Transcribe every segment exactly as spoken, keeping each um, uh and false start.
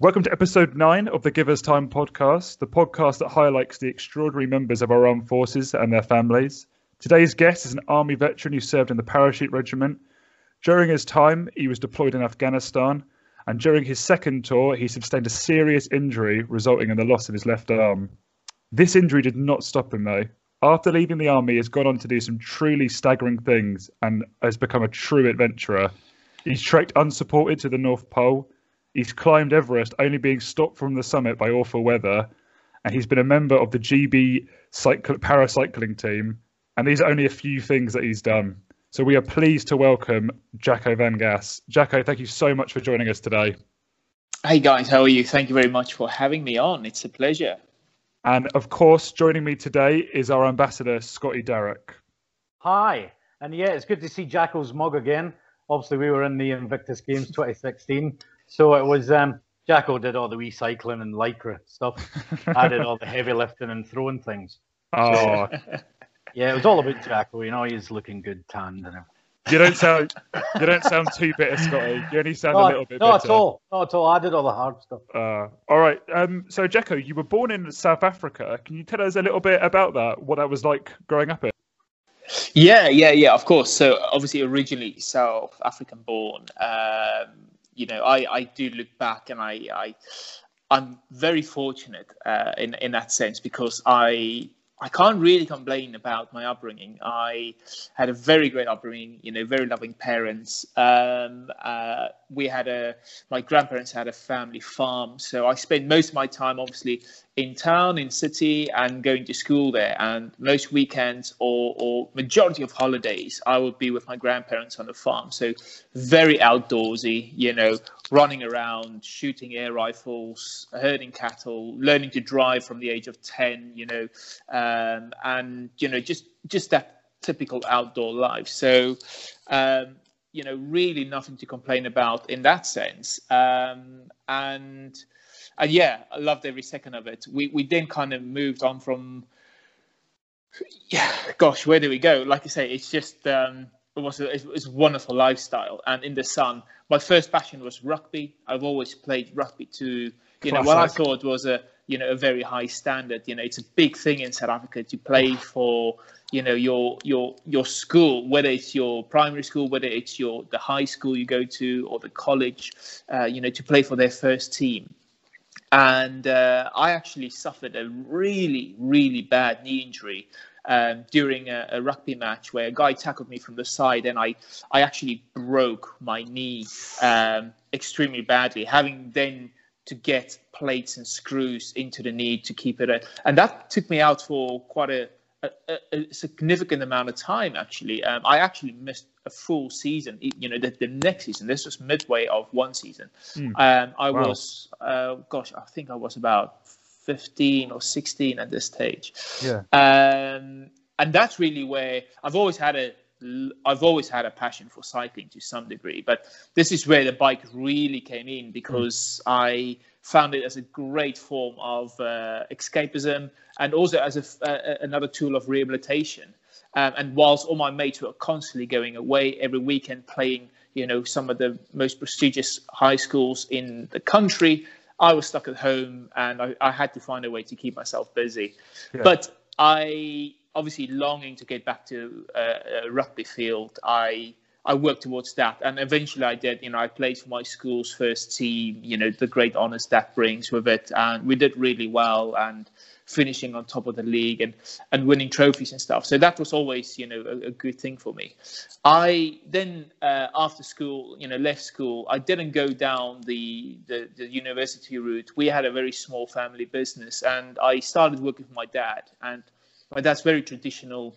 Welcome to episode nine of the Give Us Time podcast, the podcast that highlights the extraordinary members of our armed forces and their families. Today's guest is an army veteran who served in the Parachute Regiment. During his time, he was deployed in Afghanistan, and during his second tour, he sustained a serious injury, resulting in the loss of his left arm. This injury did not stop him, though. After leaving the army, he has gone on to do some truly staggering things and has become a true adventurer. He's trekked unsupported to the North Pole. He's climbed Everest, only being stopped from the summit by awful weather, and he's been a member of the G B cycle, paracycling team, and these are only a few things that he's done. So we are pleased to welcome Jaco Van Gass. Jaco, thank you so much for joining us today. Hey guys, how are you? Thank you very much for having me on. It's a pleasure. And of course, joining me today is our ambassador, Scotty Darroch. Hi, and yeah, it's good to see Jaco's mug again. Obviously, we were in the Invictus Games twenty sixteen. So it was, um, Jaco did all the wee cycling and lycra stuff. I did all the heavy lifting and throwing things. Oh. So, yeah, it was all about Jaco, you know, he's looking good tanned and everything. You don't sound, you don't sound too bitter, Scotty. You only sound no, a little bit not bitter. Not at all. Not at all. I did all the hard stuff. Uh, all right. Um, so, Jaco, you were born in South Africa. Can you tell us a little bit about that, what that was like growing up in? Yeah, yeah, yeah, of course. So, obviously, originally South African born. Um, you know, I, I do look back and I, I, I'm very fortunate uh, in, in that sense because I... I can't really complain about my upbringing. I had a very great upbringing, you know, very loving parents. Um, uh, we had a, my grandparents had a family farm. So I spent most of my time, obviously, in town, in city, and going to school there. And most weekends or, or majority of holidays, I would be with my grandparents on the farm. So very outdoorsy, you know, running around, shooting air rifles, herding cattle, learning to drive from the age of ten, you know, um, and, you know, just just that typical outdoor life. So, um, you know, really nothing to complain about in that sense. Um, and... And yeah, I loved every second of it. We we then kind of moved on from, yeah, gosh, where do we go? Like I say, it's just, um, it was a, it was a wonderful lifestyle. And in the sun, my first passion was rugby. I've always played rugby to, you Classic. know, what I thought was a, you know, a very high standard. You know, it's a big thing in South Africa to play for, you know, your your your school, whether it's your primary school, whether it's your the high school you go to or the college, uh, you know, to play for their first team. And uh, I actually suffered a really, really bad knee injury um, during a, a rugby match where a guy tackled me from the side and I, I actually broke my knee um, extremely badly, having then to get plates and screws into the knee to keep it. And that took me out for quite a, a, a significant amount of time, actually. Um, I actually missed a full season, you know, the, the next season. This was midway of one season. Mm. Um, I wow. was, uh, gosh, I think I was about fifteen or sixteen at this stage. Yeah. Um, and that's really where I've always had a, I've always had a passion for cycling to some degree, but this is where the bike really came in because mm. I found it as a great form of uh, escapism and also as a, uh, another tool of rehabilitation. Um, and whilst all my mates were constantly going away every weekend playing, you know, some of the most prestigious high schools in the country, I was stuck at home and I, I had to find a way to keep myself busy. Yeah. But I obviously longing to get back to uh, a rugby field. I I worked towards that. And eventually I did, you know, I played for my school's first team, you know, the great honours that brings with it. And we did really well. And finishing on top of the league and, and winning trophies and stuff. So that was always, you know, a, a good thing for me. I then, uh, after school, you know, left school. I didn't go down the, the, the university route. We had a very small family business and I started working for my dad. And my dad's very traditional,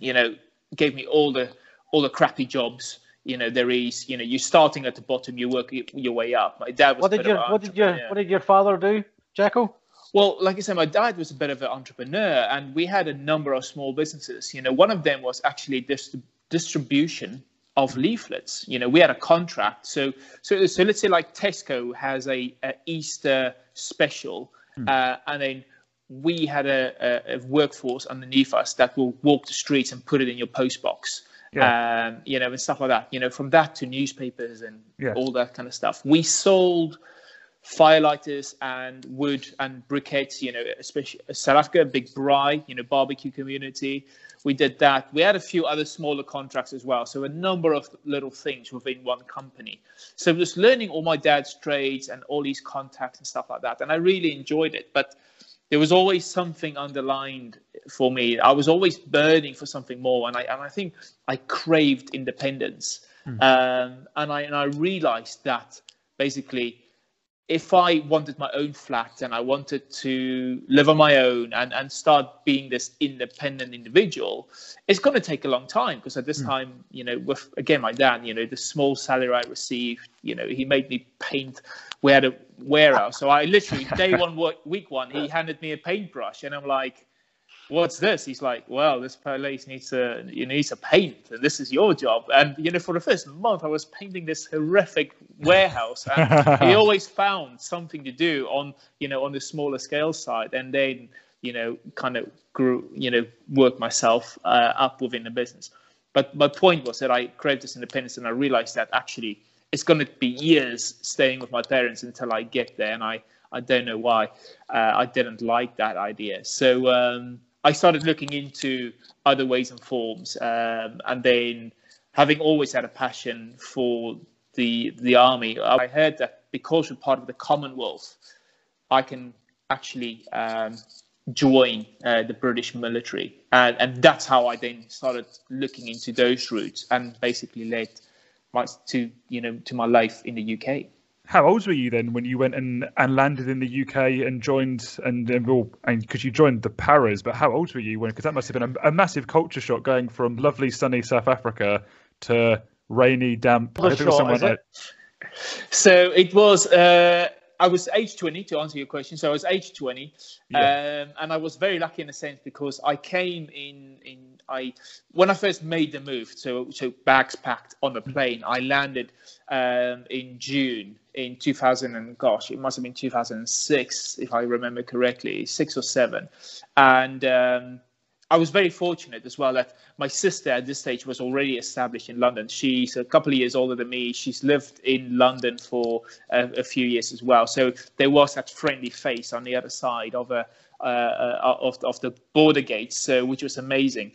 you know, gave me all the all the crappy jobs, you know, there is, you know, you're starting at the bottom, you work your way up. My dad was What did your what did your what did your father do, Jaco? Well, like I said, my dad was a bit of an entrepreneur and we had a number of small businesses. You know, one of them was actually dis- distribution of leaflets. You know, we had a contract. So so, so let's say like Tesco has a, a Easter special mm. uh, and then we had a, a, a workforce underneath us that will walk the streets and put it in your postbox. Yeah. Um, you know, and stuff like that. You know, from that to newspapers and yeah. all that kind of stuff. We sold firelighters and wood and briquettes, you know, especially South Africa, a big braai, you know, barbecue community. We did that. We had a few other smaller contracts as well. So a number of little things within one company. So just learning all my dad's trades and all these contacts and stuff like that. And I really enjoyed it. But there was always something underlined for me. I was always burning for something more. And I, and I think I craved independence. Mm. Um, and I, and I realized that basically, if I wanted my own flat and I wanted to live on my own and, and start being this independent individual, it's going to take a long time. Because at this mm. time, you know, with, again, my dad, you know, the small salary I received, you know, he made me paint. We had a warehouse. So I literally, day one, week one, he handed me a paintbrush. And I'm like, what's this? He's like, well, this place needs a, you needs a paint. And this is your job. And, you know, for the first month, I was painting this horrific warehouse. And he always found something to do on, you know, on the smaller scale side. And then, you know, kind of grew, you know, worked myself uh, up within the business. But my point was that I craved this independence. And I realized that actually it's going to be years staying with my parents until I get there. And I, I don't know why uh, I didn't like that idea. So, um, I started looking into other ways and forms, um, and then having always had a passion for the the army, I heard that because we're part of the Commonwealth, I can actually um, join uh, the British military. And, and that's how I then started looking into those routes and basically led my, to, you know, to my life in the U K. How old were you then when you went and, and landed in the U K and joined, and and because you joined the Paras, but how old were you when, because that must have been a, a massive culture shock going from lovely sunny South Africa to rainy, damp. I think it was somewhere like that. So it was, uh, I was age twenty, to answer your question. So I was age twenty, yeah. um, and I was very lucky in a sense because I came in, in I when I first made the move, so, so bags packed on the plane, I landed um, in June. In two thousand and gosh, it must have been two thousand six, if I remember correctly, six or seven. And um, I was very fortunate as well that my sister at this stage was already established in London. She's a couple of years older than me. She's lived in London for a, a few years as well. So there was that friendly face on the other side of a Uh, of, of the border gates, so, which was amazing.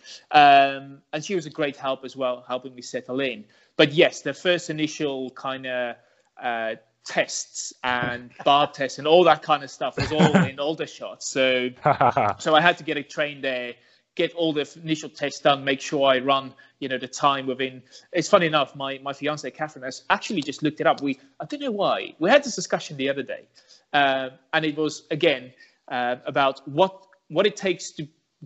Um, and she was a great help as well, helping me settle in. But yes, the first initial kind of uh, tests and bar tests and all that kind of stuff was all in Aldershot. So, so I had to get a train there, get all the initial tests done, make sure I run, you know, the time within. It's funny enough, my, my fiancée, Catherine, has actually just looked it up. We, I don't know why. We had this discussion the other day. Uh, and it was, again, Uh, about what what it takes to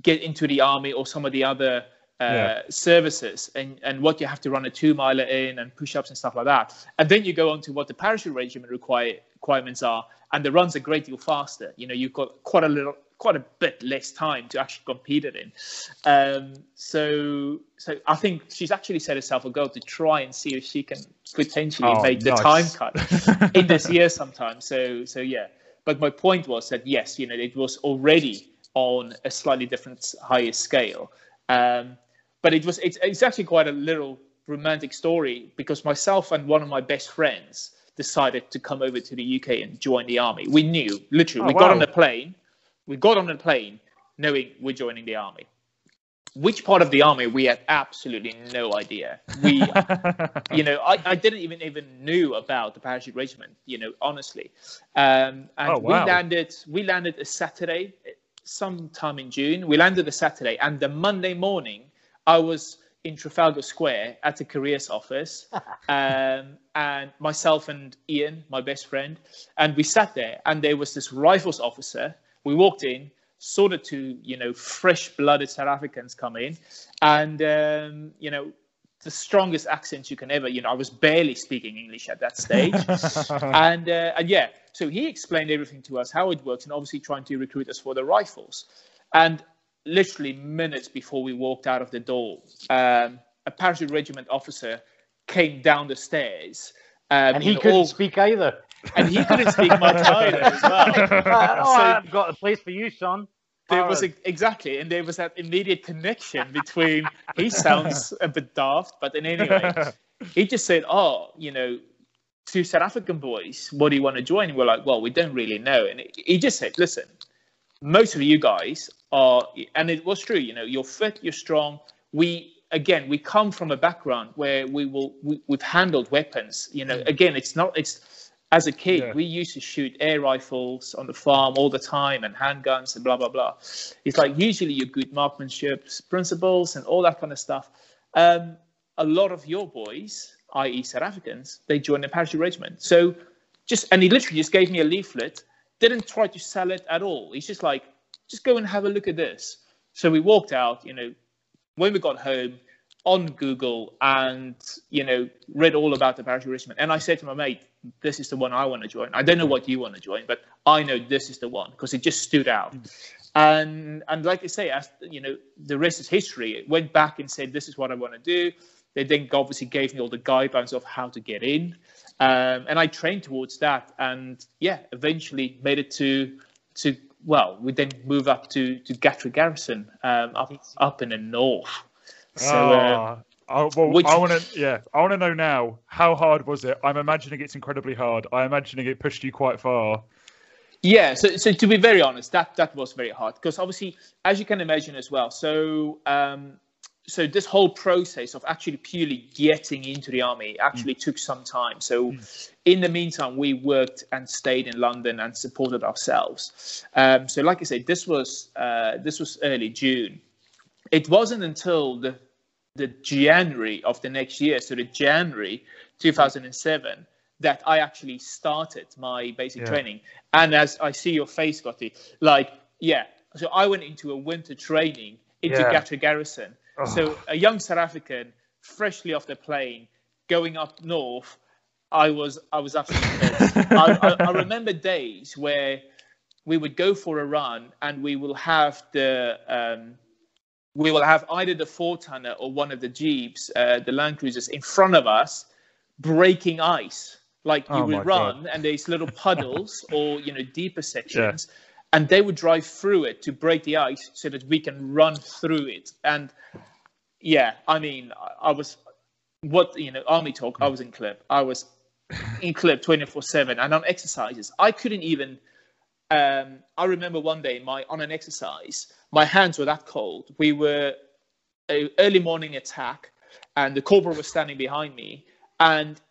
get into the army or some of the other uh, yeah. services, and, and what you have to run a two-miler in and push-ups and stuff like that. And then you go on to what the parachute regiment require, requirements are, and the runs a great deal faster. You know, you've got quite a little, quite a bit less time to actually compete it in. Um, so, so I think she's actually set herself a goal to try and see if she can potentially oh, make nice. the time cut in this year sometime. So, so yeah. But my point was that, yes, you know, it was already on a slightly different, higher scale. Um, but it was it's, it's actually quite a little romantic story, because myself and one of my best friends decided to come over to the U K and join the army. We knew, literally, oh, we wow. got on a plane. We got on a plane knowing we're joining the army. Which part of the army, we had absolutely no idea. We, you know, I, I didn't even even knew about the parachute regiment, you know, honestly. Um, and oh, wow. we landed, we landed a Saturday, sometime in June. We landed a Saturday, and the Monday morning, I was in Trafalgar Square at the careers office, um, and myself and Ian, my best friend, and we sat there, and there was this rifles officer. We walked in, saw the two, you know, fresh-blooded South Africans come in, and, um, you know, the strongest accents you can ever, you know, I was barely speaking English at that stage. and, uh, and yeah, so he explained everything to us, how it works, and obviously trying to recruit us for the rifles. And literally minutes before we walked out of the door, um, a parachute regiment officer came down the stairs. Um, and he couldn't all... speak either. And he couldn't speak much either as well. Uh, oh, so, I've got a place for you, son. There was a, exactly, and there was that immediate connection between, he sounds a bit daft, but in any way, he just said, oh, you know, two South African boys, what do you want to join? And we're like, well, we don't really know. And he just said, listen, most of you guys are, and it was true, you know, you're fit, you're strong. We, again, we come from a background where we will, we, we've handled weapons. You know, again, it's not, it's, as a kid, yeah. we used to shoot air rifles on the farm all the time and handguns and blah, blah, blah. It's like, usually your good marksmanship principles and all that kind of stuff. Um, a lot of your boys, that is South Africans, they joined the Parachute Regiment. So just, and he literally just gave me a leaflet, didn't try to sell it at all. He's just like, just go and have a look at this. So we walked out, you know, when we got home, on Google, and, you know, read all about the Parachute Regiment. And I said to my mate, this is the one I want to join. I don't know what you want to join, but I know this is the one because it just stood out. And, and like I say, as, you know, the rest is history. It went back and said, this is what I want to do. They then obviously gave me all the guidelines of how to get in. Um, and I trained towards that. And, yeah, eventually made it to, to well, we then move up to, to Gatwick Garrison, um, up, up in the north. So, uh, oh, well, which... I want to, yeah, I want to know now, how hard was it? I'm imagining it's incredibly hard. I'm imagining it pushed you quite far. Yeah, so, so to be very honest, that, that was very hard. Because obviously, as you can imagine as well, so... Um, So this whole process of actually purely getting into the army actually mm. took some time. So mm. in the meantime, we worked and stayed in London and supported ourselves. Um, so like I said, this was uh, this was early June. It wasn't until the, the January of the next year, so the January two thousand seven, that I actually started my basic yeah. training. And as I see your face, Scotty, like, yeah. So I went into a winter training into yeah. Gatwick Garrison. Oh. So a young South African, freshly off the plane, going up north, I was I was absolutely pissed. I, I, I remember days where we would go for a run and we will have the um, we will have either the four-tonner or one of the jeeps, uh, the Land Cruisers, in front of us, breaking ice. Like you oh would run God. and there's little puddles or you know deeper sections, yeah. and they would drive through it to break the ice so that we can run through it. And yeah, I mean, I was, what, you know, army talk, I was in clip. I was in clip twenty-four seven and on exercises. I couldn't even, um, I remember one day my on an exercise, my hands were that cold. We were an early morning attack and the corporal was standing behind me and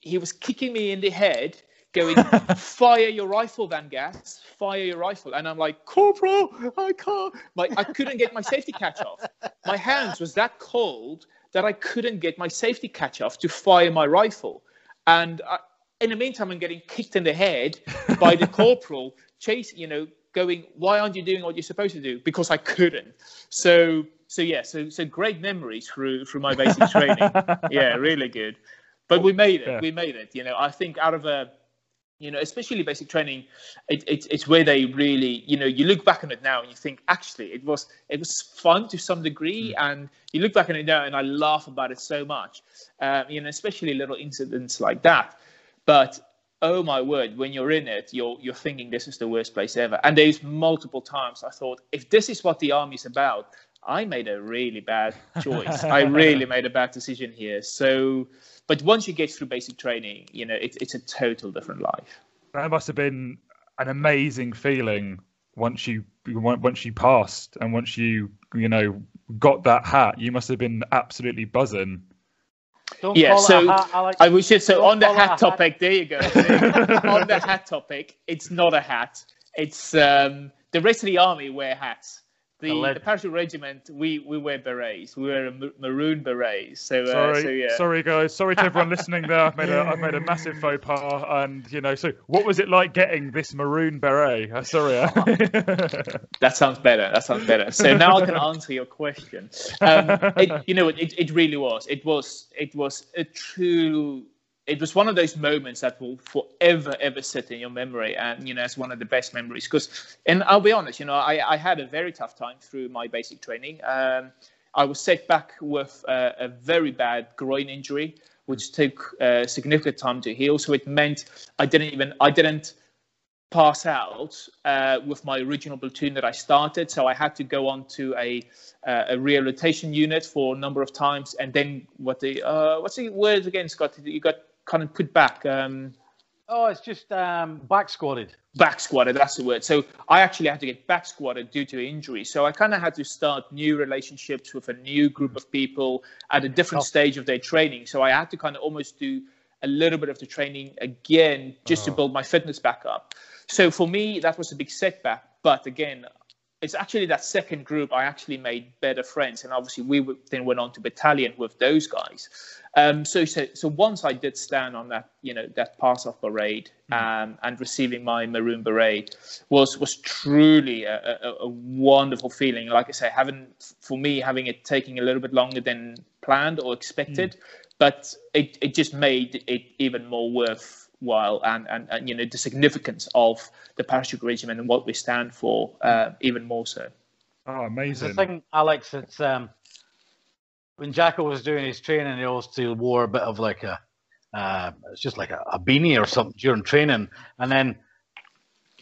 he was kicking me in the head going, fire your rifle, Van Gass, fire your rifle. And I'm like, Corporal, I can't. My, I couldn't get my safety catch off. My hands was that cold that I couldn't get my safety catch off to fire my rifle. And I, in the meantime, I'm getting kicked in the head by the corporal, chase, you know, going, why aren't you doing what you're supposed to do? Because I couldn't. So, so yeah, so, so great memories through, through my basic training. Yeah, really good. But we made it. Yeah. We made it. You know, I think out of a, you know, especially basic training, it, it, it's where they really, you know, you look back on it now and you think, actually, it was it was fun to some degree. Mm. And you look back on it now and I laugh about it so much, um, you know, especially little incidents like that. But, oh, my word, when you're in it, you're, you're thinking this is the worst place ever. And there's multiple times I thought, if this is what the army's about, I made a really bad choice. I really made a bad decision here. So, but once you get through basic training, you know, it, it's a total different life. That must have been an amazing feeling once you once you passed and once you, you know, got that hat. You must have been absolutely buzzing. Don't yeah, so like I wish it. So on the hat topic, hat. There you go. On the hat topic, it's not a hat. It's um, the rest of the army wear hats. The, the Parachute Regiment, we, we wear berets. We wear a maroon beret. So, uh, sorry, so, yeah. sorry, guys. Sorry to everyone listening there. I've made, a, I've made a massive faux pas. And, you know, so what was it like getting this maroon beret? Uh, sorry. Uh. That sounds better. That sounds better. So now I can answer your question. Um, it, you know, it, it really was. It was, it was a true... It was one of those moments that will forever, ever sit in your memory. And, you know, it's one of the best memories because, and I'll be honest, you know, I, I had a very tough time through my basic training. Um, I was set back with uh, a very bad groin injury, which took uh, significant time to heal. So it meant I didn't even, I didn't pass out uh, with my original platoon that I started. So I had to go on to a, uh, a rehabilitation unit for a number of times. And then what the, uh, what's the word again, Scott? You got kind of put back? Um, oh, it's just um, back squatted. Back squatted, that's the word. So I actually had to get back squatted due to injury. So I kind of had to start new relationships with a new group of people at a different oh. stage of their training. So I had to kind of almost do a little bit of the training again just oh. to build my fitness back up. So for me, that was a big setback. But again, it's actually that second group I actually made better friends, and obviously we w then went on to battalion with those guys. Um, so, so, so once I did stand on that, you know, that pass-off parade um, and receiving my maroon beret was was truly a, a, a wonderful feeling. Like I say, having for me having it taking a little bit longer than planned or expected, mm. but it it just made it even more worth. While and, and and you know the significance of the Parachute Regiment and what we stand for, uh, even more so. Oh, amazing! The thing, Alex, it's um, when Jaco was doing his training, he obviously wore a bit of like a, uh, it's just like a, a beanie or something during training. And then,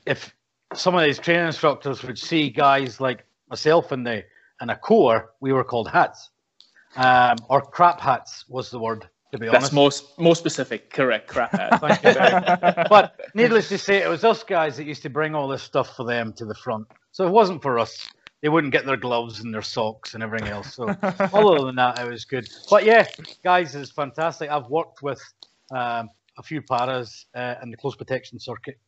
if some of these training instructors would see guys like myself in the in a corps, we were called hats, um, or crap hats was the word. To be That's honest. more more specific, correct? Crap hat. Thank you very much. But needless to say, it was us guys that used to bring all this stuff for them to the front. So if it wasn't for us, they wouldn't get their gloves and their socks and everything else. So other than that, it was good. But yeah, guys, it's fantastic. I've worked with um, a few paras uh, in the close protection circuit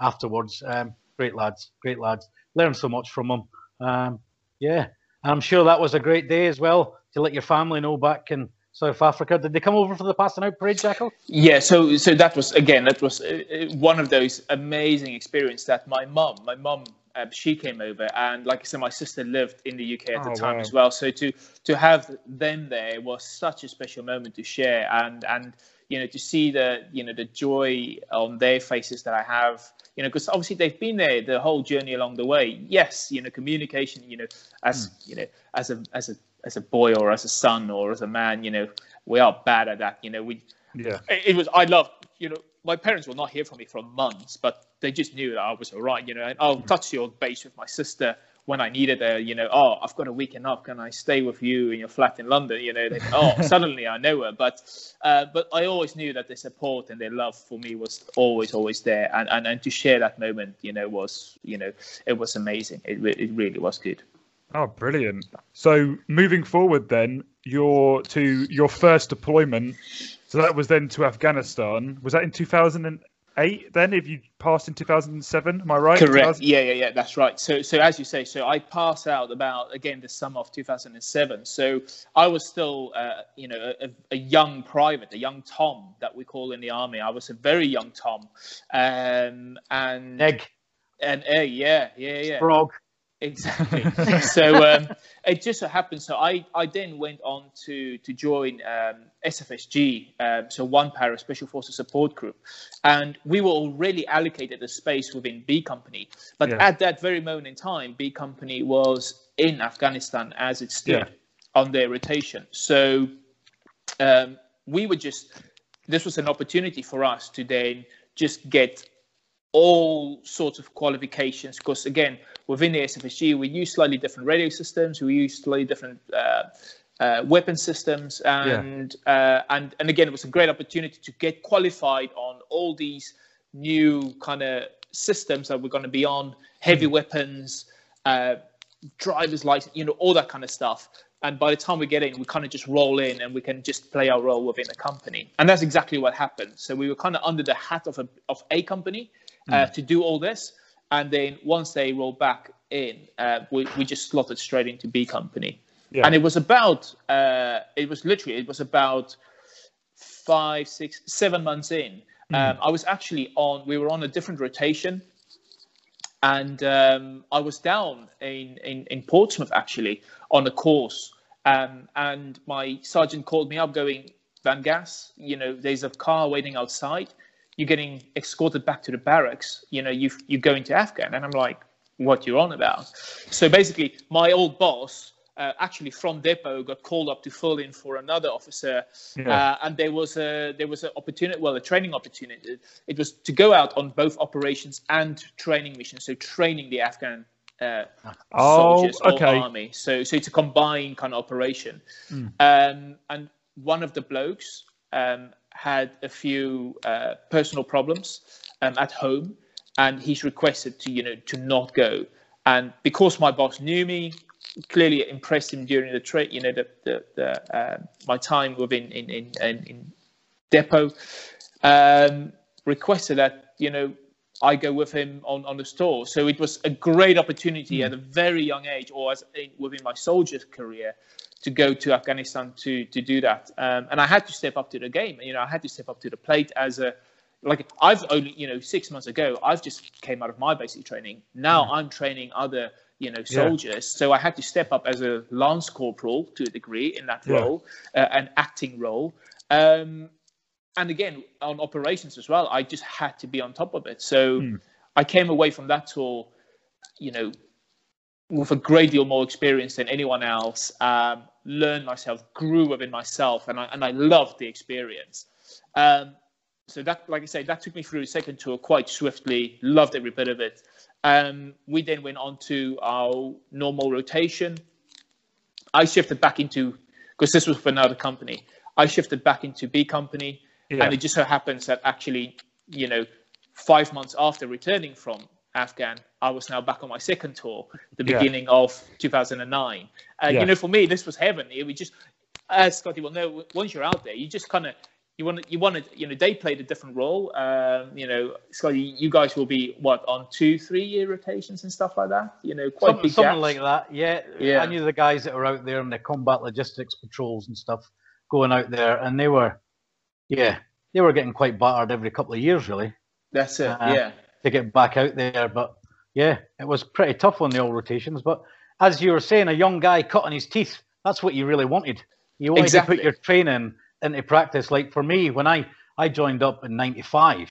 afterwards. Um, great lads, great lads. Learned so much from them. Um, yeah, and I'm sure that was a great day as well to let your family know back in South Africa. Did they come over for the passing out parade, Jaco? Yeah, so so that was, again, that was uh, one of those amazing experiences that my mum, my mum, uh, she came over. And like I said, my sister lived in the U K at oh, the time wow. as well. So to to have them there was such a special moment to share. And, and you know, to see the, you know, the joy on their faces that I have, you know, because obviously they've been there the whole journey along the way. Yes, you know, communication, you know, as, mm. you know, as a, as a, as a boy or as a son or as a man, you know, we are bad at that. You know, we, yeah, it was, I loved, you know, my parents will not hear from me for months, but they just knew that I was all right. You know, and I'll touch your base with my sister when I needed her, you know, oh, I've got a weekend off. Can I stay with you in your flat in London? You know, they, oh, suddenly I know her. But, uh, but I always knew that their support and their love for me was always, always there. And, and, and to share that moment, you know, was, you know, it was amazing. It, it really was good. Oh, brilliant. So moving forward then, your to your first deployment, so that was then to Afghanistan. Was that in two thousand eight then, if you passed in two thousand seven? Am I right? Correct. Yeah, yeah, yeah, that's right. So so as you say, so I passed out about, again, the summer of two thousand seven. So I was still, uh, you know, a, a young private, a young Tom that we call in the army. I was a very young Tom. Um, and Egg. And Egg, yeah, yeah, yeah. Frog. Exactly. So um, it just so happened. So I, I then went on to to join um, S F S G, um, so One Para Special Forces Support Group, and we were already allocated a space within B Company. But yeah. at that very moment in time, B Company was in Afghanistan as it stood yeah. on their rotation. So um, we were just. This was an opportunity for us to then just get all sorts of qualifications, because again, within the S F S G, we use slightly different radio systems, we use slightly different uh, uh, weapon systems, and yeah. uh, and and again, it was a great opportunity to get qualified on all these new kind of systems that we're going to be on, heavy mm. weapons, uh, driver's license, you know, all that kind of stuff. And by the time we get in, we kind of just roll in and we can just play our role within the company, and that's exactly what happened. So we were kind of under the hat of a of a company uh, mm. to do all this. And then once they rolled back in, uh, we, we just slotted straight into B Company. Yeah. And it was about, uh, it was literally, it was about five, six, seven months in. Mm. Um, I was actually on, we were on a different rotation. And um, I was down in, in, in Portsmouth, actually, on a course. Um, and my sergeant called me up going, Van Gass, you know, there's a car waiting outside. You're getting escorted back to the barracks, you know, you've, you're going to Afghan. And I'm like, what you're on about? So basically, my old boss, uh, actually from depot, got called up to fill in for another officer. Yeah. Uh, and there was a, there was an opportunity, well, a training opportunity. It was to go out on both operations and training missions. So training the Afghan uh, oh, soldiers okay. or army. So, so it's a combined kind of operation. Mm. Um, and one of the blokes um, had a few uh, personal problems um, at home, and he's requested to, you know, to not go. And because my boss knew me, clearly impressed him during the trip, you know, the, the, the uh, my time within in in, in, in depot, um, requested that, you know, I go with him on, on the tour. So it was a great opportunity mm. at a very young age, or as in, within my soldier's career, to go to Afghanistan to to do that. Um, and I had to step up to the game. You know, I had to step up to the plate as a, like I've only, you know, six months ago, I've just came out of my basic training. Now mm. I'm training other, you know, soldiers. Yeah. So I had to step up as a lance corporal to a degree in that yeah. role, uh, an acting role. Um, And again, on operations as well, I just had to be on top of it. So mm. I came away from that tour, you know, with a great deal more experience than anyone else, um, learned myself, grew within myself, and I, and I loved the experience. Um, so that, like I say, that took me through the second tour quite swiftly, loved every bit of it. Um, we then went on to our normal rotation. I shifted back into, because this was for another company, I shifted back into B Company. Yeah. And it just so happens that actually, you know, five months after returning from Afghan, I was now back on my second tour, the beginning yeah. of two thousand nine. Uh, yeah. You know, for me, this was heaven. It was just, as Scotty will know, once you're out there, you just kind of, you want to, you want to, you know, they played a different role. Um, you know, Scotty, you guys will be, what, on two, three-year rotations and stuff like that? You know, quite something, big something like that, yeah. yeah. I knew the guys that were out there in the combat logistics patrols and stuff going out there, and they were... Yeah, they were getting quite battered every couple of years, really. That's it, uh, yeah. To get back out there, but yeah, it was pretty tough on the old rotations. But as you were saying, a young guy cutting his teeth, that's what you really wanted. You wanted exactly. to put your training into practice. Like for me, when I, I joined up in ninety-five,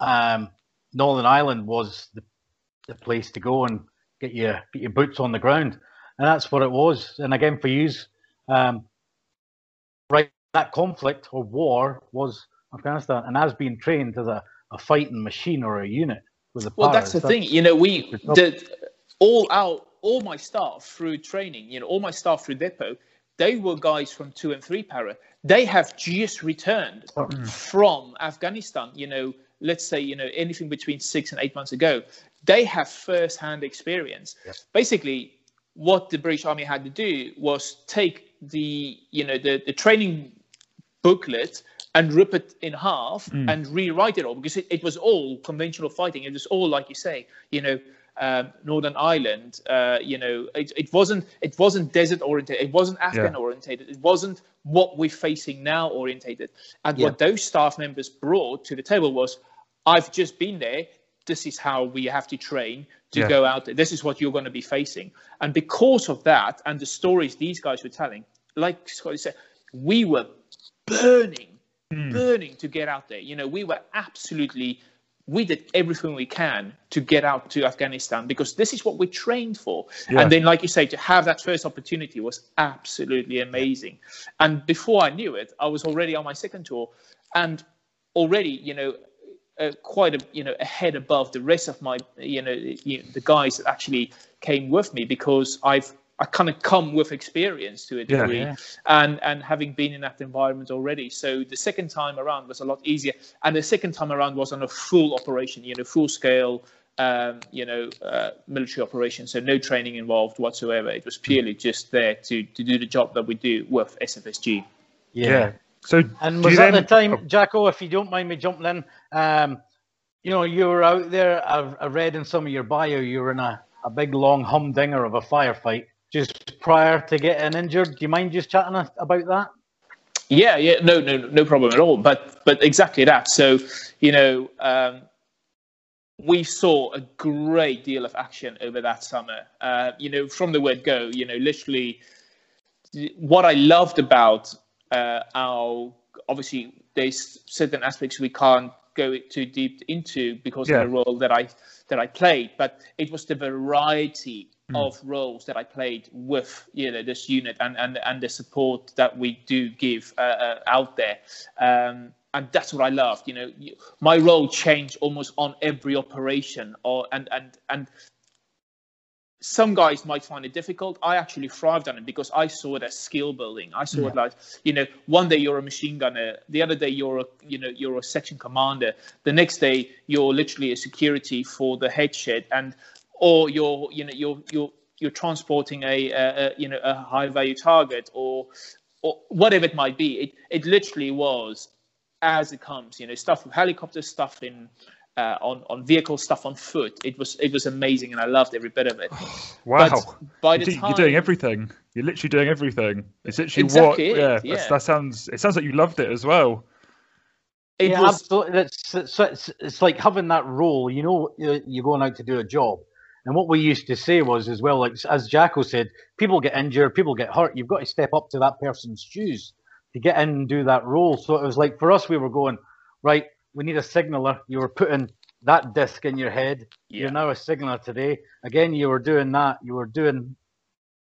um, Northern Ireland was the, the place to go and get your, get your boots on the ground. And that's what it was. And again, for you, um, right, that conflict or war was Afghanistan, and has been trained as a, a fighting machine or a unit with the well, that's the that's, thing, you know, we did all our all my staff through training, you know, all my staff through depot, they were guys from two and three para. They have just returned oh. from Afghanistan, you know, let's say, you know, anything between six and eight months ago. They have first-hand experience. Yes. Basically, what the British Army had to do was take the, you know, the, the training booklet and rip it in half mm. and rewrite it all, because it, it was all conventional fighting. It was all, like you say, you know, um, Northern Ireland, uh, you know, it, it wasn't it wasn't desert oriented, it wasn't Afghan yeah. oriented, it wasn't what we're facing now oriented. And yeah. what those staff members brought to the table was, I've just been there, this is how we have to train to yeah. go out there, this is what you're going to be facing. And because of that, and the stories these guys were telling, like Scotty said, we were burning, mm. burning to get out there. You know, we were absolutely, we did everything we can to get out to Afghanistan, because this is what we trained for. Yeah. And then, like you say, to have that first opportunity was absolutely amazing. And before I knew it, I was already on my second tour, and already, you know, uh, quite a, you know, a head above the rest of my, you know, you, the guys that actually came with me, because I've, I kind of come with experience to a degree, yeah, yeah. and and having been in that environment already. So the second time around was a lot easier, and the second time around was on a full operation, you know, full scale, um, you know, uh, military operation. So no training involved whatsoever. It was purely just there to to do the job that we do with S F S G. Yeah. yeah. So and was that then... the time, Jaco, if you don't mind me jumping in, um, you know, you were out there. I've, I read in some of your bio you were in a a big long humdinger of a firefight just prior to getting injured. Do you mind just chatting about that? Yeah, yeah, no, no, no problem at all. But, but exactly that. So, you know, um, we saw a great deal of action over that summer. Uh, you know, from the word go. You know, literally, what I loved about uh, our, obviously there's certain aspects we can't go too deep into because yeah. of the role that I that I played. But it was the variety of roles that I played with, you know, this unit and and, and the support that we do give uh, uh, out there, um, and that's what I loved. You know, my role changed almost on every operation, or and and and some guys might find it difficult. I actually thrived on it because I saw it as skill building. I saw yeah. it like, you know, one day you're a machine gunner, the other day you're a, you know, you're a section commander, the next day you're literally a security for the head shed, and or you're, you know, you're you're you're transporting a, a, a you know, a high value target, or or whatever it might be. It it literally was as it comes, you know, stuff with helicopters, stuff in. Uh, on on vehicles, stuff on foot. It was it was amazing, and I loved every bit of it. Oh, wow! But by the you're, time, you're doing everything. You're literally doing everything. It's literally exactly what. It, yeah, yeah. That sounds. It sounds like you loved it as well. It yeah, was, absolutely. It's, it's, it's, it's like having that role. You know, you're going out to do a job, and what we used to say was as well, like as Jaco said, people get injured, people get hurt. You've got to step up to that person's shoes to get in and do that role. So it was like for us, we were going right. We need a signaller. You were putting that disc in your head. Yeah. You're now a signaller today. Again, you were doing that. You were doing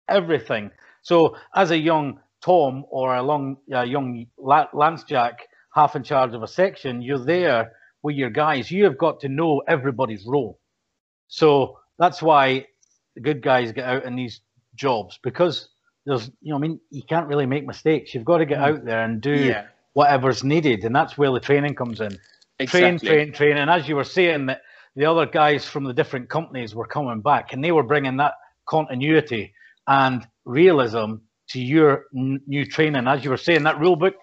everything. So as a young Tom or a long, uh, young Lance Jack, half in charge of a section, you're there with your guys. You have got to know everybody's role. So that's why the good guys get out in these jobs, because there's, you know, I mean, you can't really make mistakes. You've got to get out there and do. Yeah. Whatever's needed, and that's where the training comes in. Exactly. Train, train, train, and as you were saying, that the other guys from the different companies were coming back, and they were bringing that continuity and realism to your n new training. As you were saying, that rule book,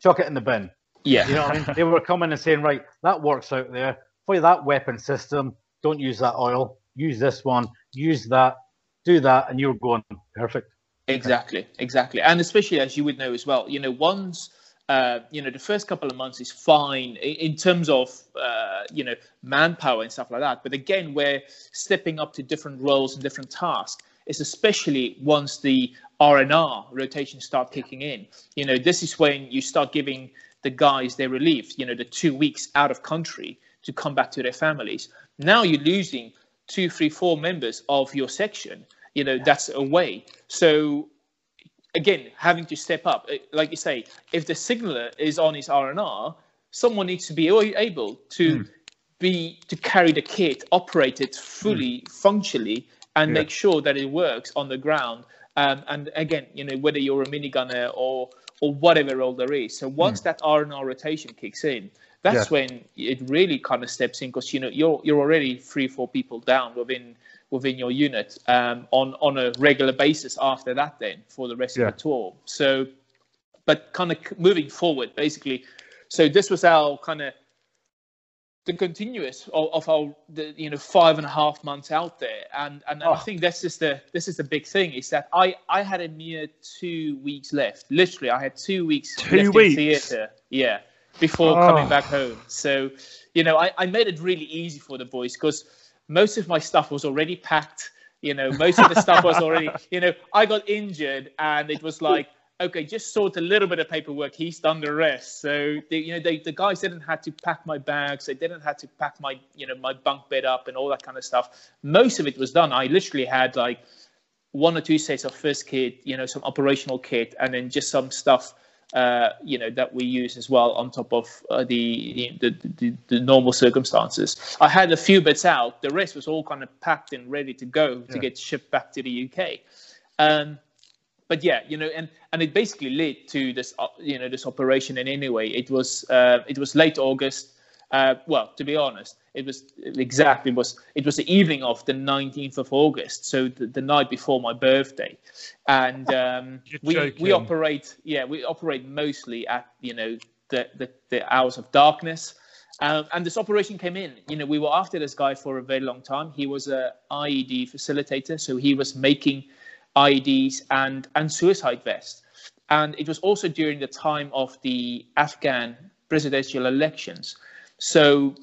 chuck it in the bin. Yeah, you know what I mean. They were coming and saying, right, that works out there for that weapon system. Don't use that oil. Use this one. Use that. Do that, and you're going perfect. Exactly, exactly, and especially as you would know as well. You know, once. Uh, you know, the first couple of months is fine in terms of, uh, you know, manpower and stuff like that. But again, we're stepping up to different roles and different tasks. It's especially once the R and R rotations start kicking in. You know, this is when you start giving the guys their relief, you know, the two weeks out of country to come back to their families. Now you're losing two, three, four members of your section. You know, that's away. So... Again, having to step up, like you say, if the signaller is on his R and R, someone needs to be able to mm. be to carry the kit, operate it fully, mm. functionally, and yeah. make sure that it works on the ground. Um, and again, you know, whether you're a minigunner or or whatever role there is. So once mm. that R and R rotation kicks in, that's yeah. when it really kind of steps in, because you know you're you're already three, four people down within. within your unit um, on, on a regular basis after that then for the rest yeah. of the tour. So, but kind of moving forward, basically. So this was our kind of, the continuous of, of our, the, you know, five and a half months out there. And, and, and oh. I think that's just the, this is the big thing is that I, I had a mere two weeks left. Literally, I had two weeks two left weeks. in theatre. Yeah, before oh. coming back home. So, you know, I, I made it really easy for the boys because most of my stuff was already packed, you know, most of the stuff was already, you know, I got injured and it was like, okay, just sort a little bit of paperwork, he's done the rest. So, they, you know, they, the guys didn't have to pack my bags, they didn't have to pack my, you know, my bunk bed up and all that kind of stuff. Most of it was done. I literally had like one or two sets of first kit, you know, some operational kit, and then just some stuff, uh, you know, that we use as well on top of uh, the, the, the the normal circumstances. I had a few bits out. The rest was all kind of packed and ready to go yeah. to get shipped back to the U K. Um, but yeah, you know, and and it basically led to this, uh, you know, this operation. And anyway, it was uh, it was late August. Uh, well, to be honest, it was exactly it was it was the evening of the nineteenth of August, so the, the night before my birthday, and um, we we operate yeah we operate mostly at you know the the, the hours of darkness, um, and this operation came in. You know, we were after this guy for a very long time. He was a I E D facilitator, so he was making I E Ds and and suicide vests, and it was also during the time of the Afghan presidential elections. So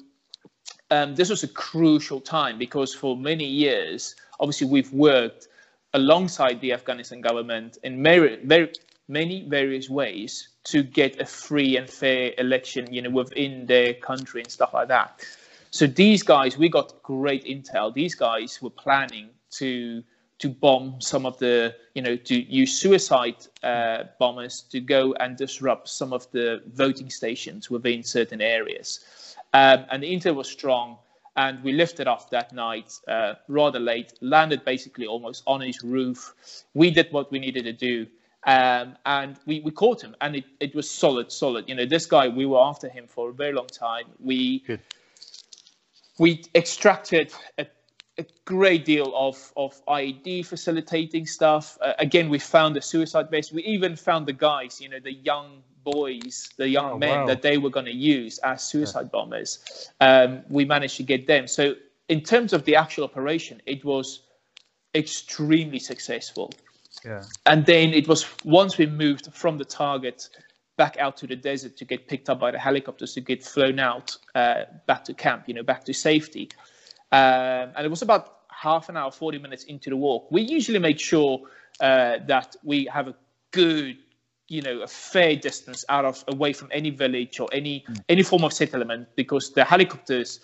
um, this was a crucial time because for many years, obviously, we've worked alongside the Afghanistan government in many, very, many various ways to get a free and fair election, you know, within their country and stuff like that. So these guys, we got great intel. These guys were planning to to bomb some of the, you know, to use suicide uh, bombers to go and disrupt some of the voting stations within certain areas. Um, and the intel was strong, And we lifted off that night uh, rather late, landed basically almost on his roof. We did what we needed to do. Um, and we, we caught him, and it, it was solid, solid. You know, this guy, we were after him for a very long time. We Good. we extracted a, a great deal of, of I E D facilitating stuff. Uh, again, we found a suicide base. We even found the guys, you know, the young boys, the young oh, men wow. that they were going to use as suicide yeah. bombers. Um, we managed to get them. So in terms of the actual operation, it was extremely successful. Yeah. And then it was once we moved from the target back out to the desert to get picked up by the helicopters to get flown out uh, back to camp, you know, back to safety. Um, and it was about half an hour, forty minutes into the walk. We usually make sure uh, that we have a good, you know, a fair distance out of away from any village or any mm. any form of settlement, because the helicopters,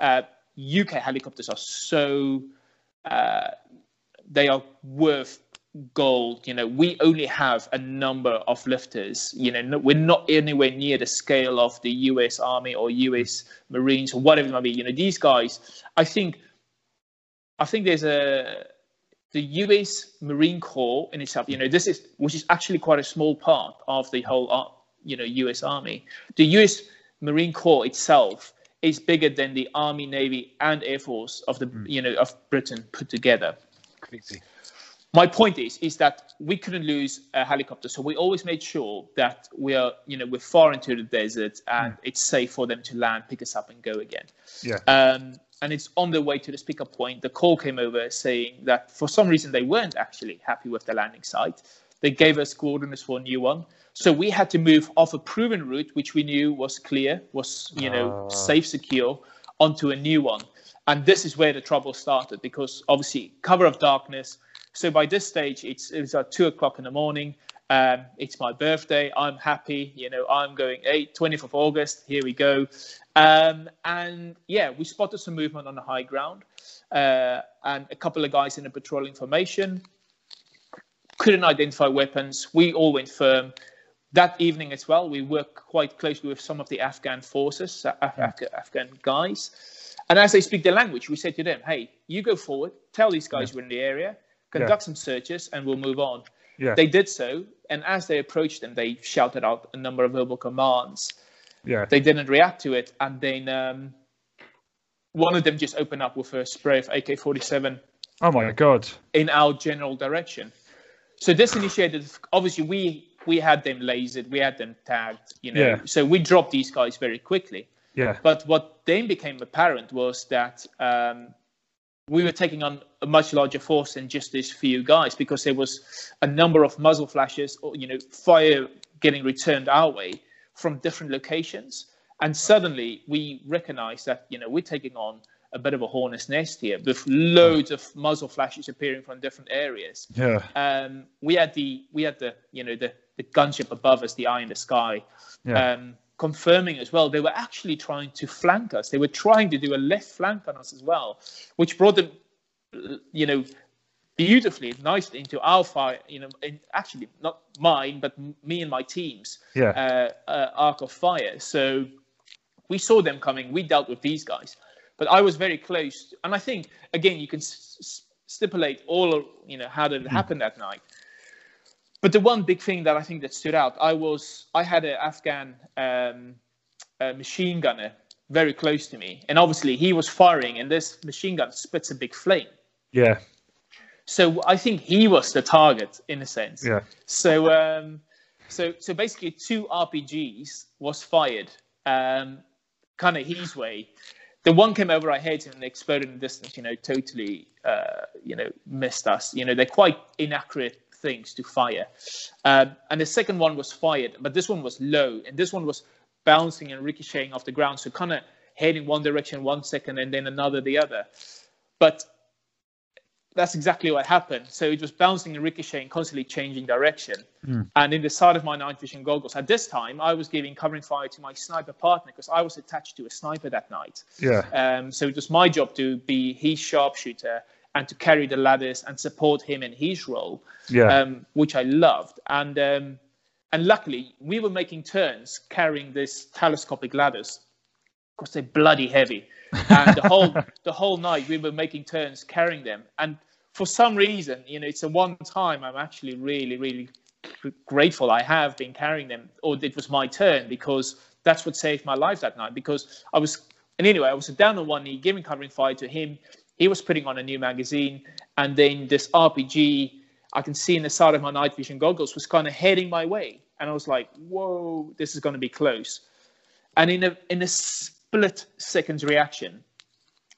uh, U K helicopters are so uh, they are worth gold. You know, we only have a number of lifters. You know, no, we're not anywhere near the scale of the U S Army or U S Marines or whatever it might be. You know, these guys, I think, I think there's a the U S Marine Corps in itself. You know, this is which is actually quite a small part of the whole, you know, U S Army. The U S Marine Corps itself is bigger than the Army, Navy, and Air Force of the mm. you know of Britain put together. Crazy. My point is, is that we couldn't lose a helicopter, so we always made sure that we are, you know, we're far into the desert and mm. it's safe for them to land, pick us up, and go again. Yeah. Um, and it's on the way to this pickup point. The call came over saying that for some reason they weren't actually happy with the landing site. They gave us coordinates for a new one, so we had to move off a proven route, which we knew was clear, was you know uh. safe, secure, onto a new one. And this is where the trouble started, because obviously cover of darkness. So by this stage, it's it's at two o'clock in the morning. Um, it's my birthday. I'm happy. You know, I'm going hey, twentieth of August. Here we go. Um, and yeah, we spotted some movement on the high ground, uh, and a couple of guys in a patrolling formation. Couldn't identify weapons. We all went firm. That evening as well, we worked quite closely with some of the Afghan forces, Af- Af- Afghan guys. And as they speak their language, we said to them, hey, you go forward. Tell these guys yeah. we're in the area. Conduct yeah. some searches, and we'll move on. Yeah. They did so, and as they approached them, they shouted out a number of verbal commands. Yeah. They didn't react to it, and then um, one of them just opened up with a spray of A K forty-seven. Oh, my God. In our general direction. So this initiated, obviously, we, we had them lasered, we had them tagged, you know. Yeah. So we dropped these guys very quickly. Yeah. But what then became apparent was that... Um, we were taking on a much larger force than just these few guys, because there was a number of muzzle flashes, or you know, fire getting returned our way from different locations. And suddenly we recognized that, you know, we're taking on a bit of a hornet's nest here, with loads of muzzle flashes appearing from different areas. Yeah. Um, we had the, we had the, you know, the, the gunship above us, the eye in the sky, yeah. um, confirming as well, they were actually trying to flank us. They were trying to do a left flank on us as well, which brought them, you know, beautifully, nicely into our fire, you know, in, actually not mine, but me and my team's yeah. uh, uh, arc of fire. So we saw them coming. We dealt with these guys. But I was very close. And I think, again, you can s- s- stipulate all, of, you know, how did it mm. happen that night. But the one big thing that I think that stood out, I was, I had an Afghan um, uh, machine gunner very close to me. And obviously he was firing, and this machine gun spits a big flame. Yeah. So I think he was the target in a sense. Yeah. So, um, so, so basically two R P Gs was fired, um, kind of his way. The one came over our heads and exploded in the distance, you know, totally, uh, you know, missed us. You know, they're quite inaccurate things to fire, um, and the second one was fired, but this one was low, and this one was bouncing and ricocheting off the ground, so kind of heading one direction one second and then another the other. But that's exactly what happened. So it was bouncing and ricocheting, constantly changing direction. mm. And in the side of my night vision goggles, at this time I was giving covering fire to my sniper partner, because I was attached to a sniper that night. Yeah. Um, so it was my job to be his sharpshooter and to carry the ladders and support him in his role, yeah. um, which I loved. And um, and luckily, we were making turns carrying these telescopic ladders, because they're bloody heavy. And the whole the whole night we were making turns carrying them. And for some reason, you know, it's a one time I'm actually really, really grateful I have been carrying them, or it was my turn, because that's what saved my life that night. Because I was, and anyway, I was down on one knee giving covering fire to him. He was putting on a new magazine, and then this R P G I can see in the side of my night vision goggles was kind of heading my way. And I was like, whoa, this is going to be close. And in a in a split second's reaction,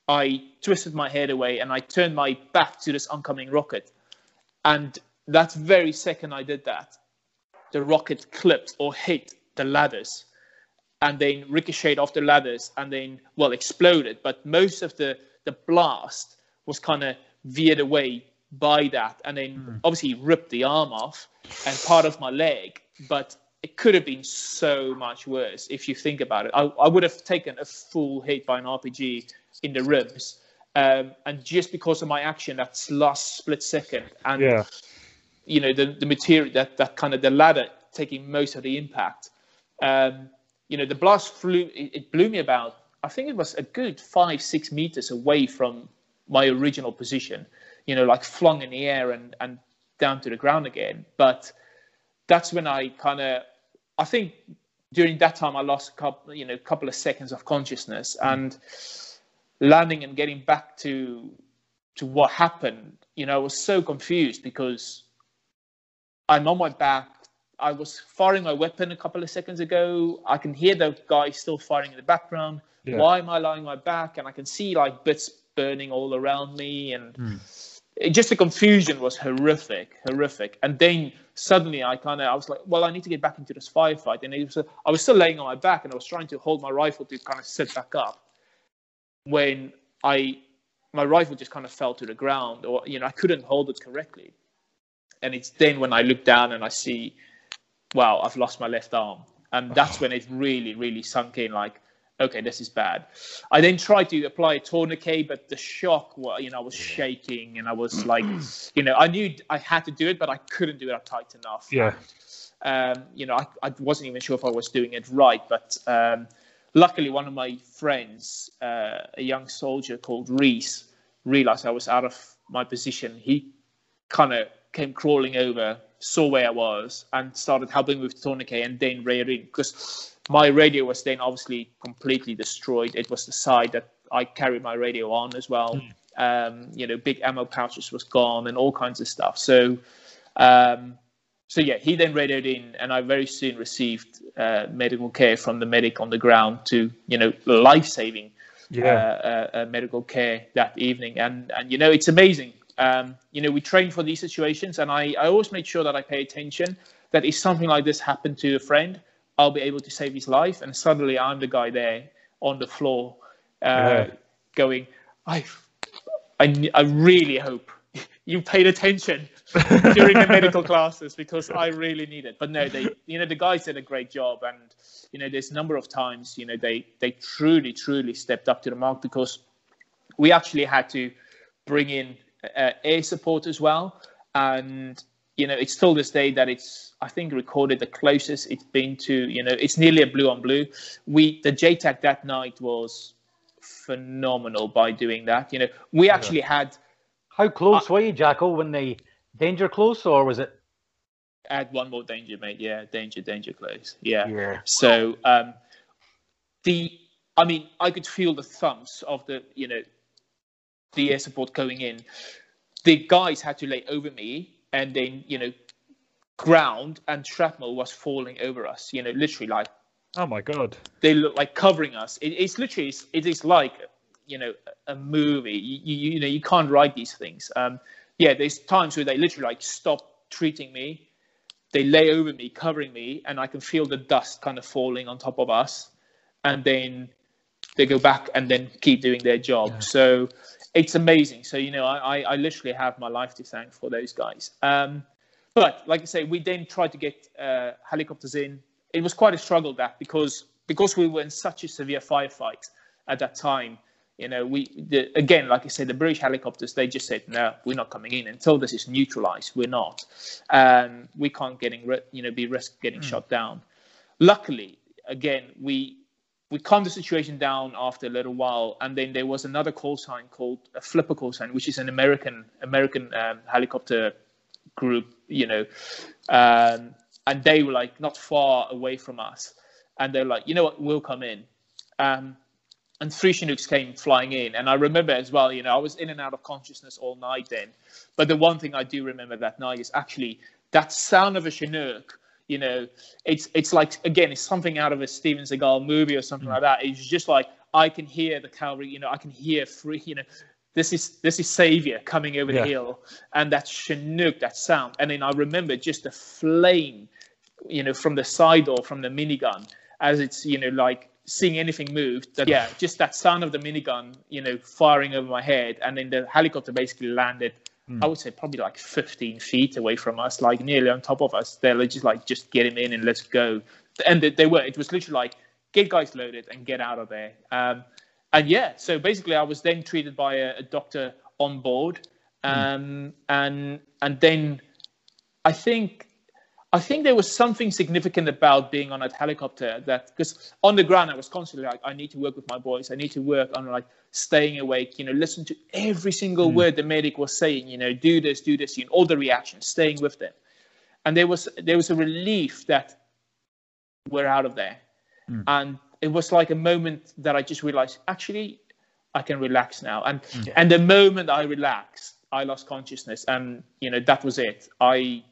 I twisted my head away and I turned my back to this oncoming rocket. And that very second I did that, the rocket clipped or hit the ladders and then ricocheted off the ladders and then, well, exploded. But most of the, the blast was kind of veered away by that, and then mm. obviously ripped the arm off and part of my leg. But it could have been so much worse if you think about it. I, I would have taken a full hit by an R P G in the ribs, um, and just because of my action, that's last split second, and yeah. you know, the the material that that kind of the ladder taking most of the impact. Um, you know, the blast flew. It, it blew me about, I think it was a good five six meters away from my original position. You know, like flung in the air and, and down to the ground again. But that's when I kind of, I think during that time I lost a couple, you know, couple of seconds of consciousness, and landing and getting back to to what happened. You know, I was so confused because I'm on my back. I was firing my weapon a couple of seconds ago. I can hear the guy still firing in the background. Yeah. Why am I lying on my back? And I can see like bits burning all around me, and. Mm. It, just the confusion was horrific, horrific. And then suddenly I kind of, I was like, well, I need to get back into this firefight. And it was, I was still laying on my back and I was trying to hold my rifle to kind of sit back up when I, my rifle just kind of fell to the ground, or, you know, I couldn't hold it correctly. And it's then when I look down and I see, wow, I've lost my left arm. And that's when it really, really sunk in, like, okay, this is bad. I then tried to apply a tourniquet, but the shock, well, you know, I was shaking and I was like, you know, I knew I had to do it, but I couldn't do it up tight enough. Yeah. Um, you know, I, I wasn't even sure if I was doing it right, but um, luckily one of my friends, uh, a young soldier called Reese, realized I was out of my position. He kind of came crawling over, saw where I was, and started helping with the tourniquet and then reared in, because my radio was then obviously completely destroyed. It was the side that I carried my radio on as well. Mm. Um, you know, big ammo pouches was gone and all kinds of stuff. So, um, so yeah, he then radioed in, and I very soon received uh, medical care from the medic on the ground to, you know, life-saving yeah. uh, uh, medical care that evening. And, and you know, it's amazing. Um, you know, we train for these situations, and I, I always make sure that I pay attention, that if something like this happened to a friend, I'll be able to save his life. And suddenly I'm the guy there on the floor uh, yeah. going, I, I, I really hope you paid attention during the medical classes, because I really need it. But no, they, you know, the guys did a great job. And, you know, there's a number of times, you know, they, they truly, truly stepped up to the mark, because we actually had to bring in uh, air support as well. And, you know, it's still this day that it's, I think, recorded the closest it's been to, you know, it's nearly a blue on blue. We, the J TAC that night was phenomenal by doing that. You know, we actually yeah. had. How close uh, were you, Jaco, when the danger close, or was it? I had one more danger, mate. Yeah, danger, danger close. Yeah. yeah. So um, the, I mean, I could feel the thumps of the, you know, the air support going in. The guys had to lay over me. And then, you know, ground and shrapnel was falling over us, you know, literally like. Oh, my God. They look like covering us. It, it's literally, it's, it is like, you know, a movie. You, you, you know, you can't write these things. Um, yeah, there's times where they literally like stop treating me. They lay over me, covering me, and I can feel the dust kind of falling on top of us. And then they go back and then keep doing their job. Yeah. So it's amazing. So, you know, I, I literally have my life to thank for those guys. Um, but like I say, we then tried to get uh, helicopters in. It was quite a struggle that because because we were in such a severe firefight at that time. You know, we the, again, like I said, the British helicopters, they just said, no, we're not coming in until this is neutralized. We're not. Um, we can't getting, you know, be risk getting mm. shot down. Luckily, again, we we calmed the situation down after a little while, and then there was another call sign called a Flipper call sign, which is an American American um, helicopter group, you know, um, and they were like not far away from us, and they're like, you know what, we'll come in. Um, and three Chinooks came flying in, and I remember as well, you know, I was in and out of consciousness all night then. But the one thing I do remember that night is actually that sound of a Chinook. You know, it's it's like, again, it's something out of a Steven Seagal movie or something mm. like that. It's just like, I can hear the cavalry, you know, I can hear free, you know, this is this is Savior coming over yeah. the hill, and that Chinook, that sound. And then I remember just the flame, you know, from the side door, from the minigun, as it's, you know, like seeing anything move. That, yeah, just that sound of the minigun, you know, firing over my head. And then the helicopter basically landed, I would say probably like fifteen feet away from us, like nearly on top of us. They're just like, just get him in and let's go. And they were, it was literally like, get guys loaded and get out of there. Um, and yeah, so basically I was then treated by a, a doctor on board. Um, mm. and, and then I think, I think there was something significant about being on that helicopter, that because on the ground I was constantly like, I need to work with my boys. I need to work on like staying awake, you know, listen to every single mm. word the medic was saying, you know, do this, do this, you know, all the reactions, staying with them. And there was there was a relief that we're out of there. Mm. And it was like a moment that I just realized, actually, I can relax now. And mm. and the moment I relaxed, I lost consciousness. And, you know, that was it. I...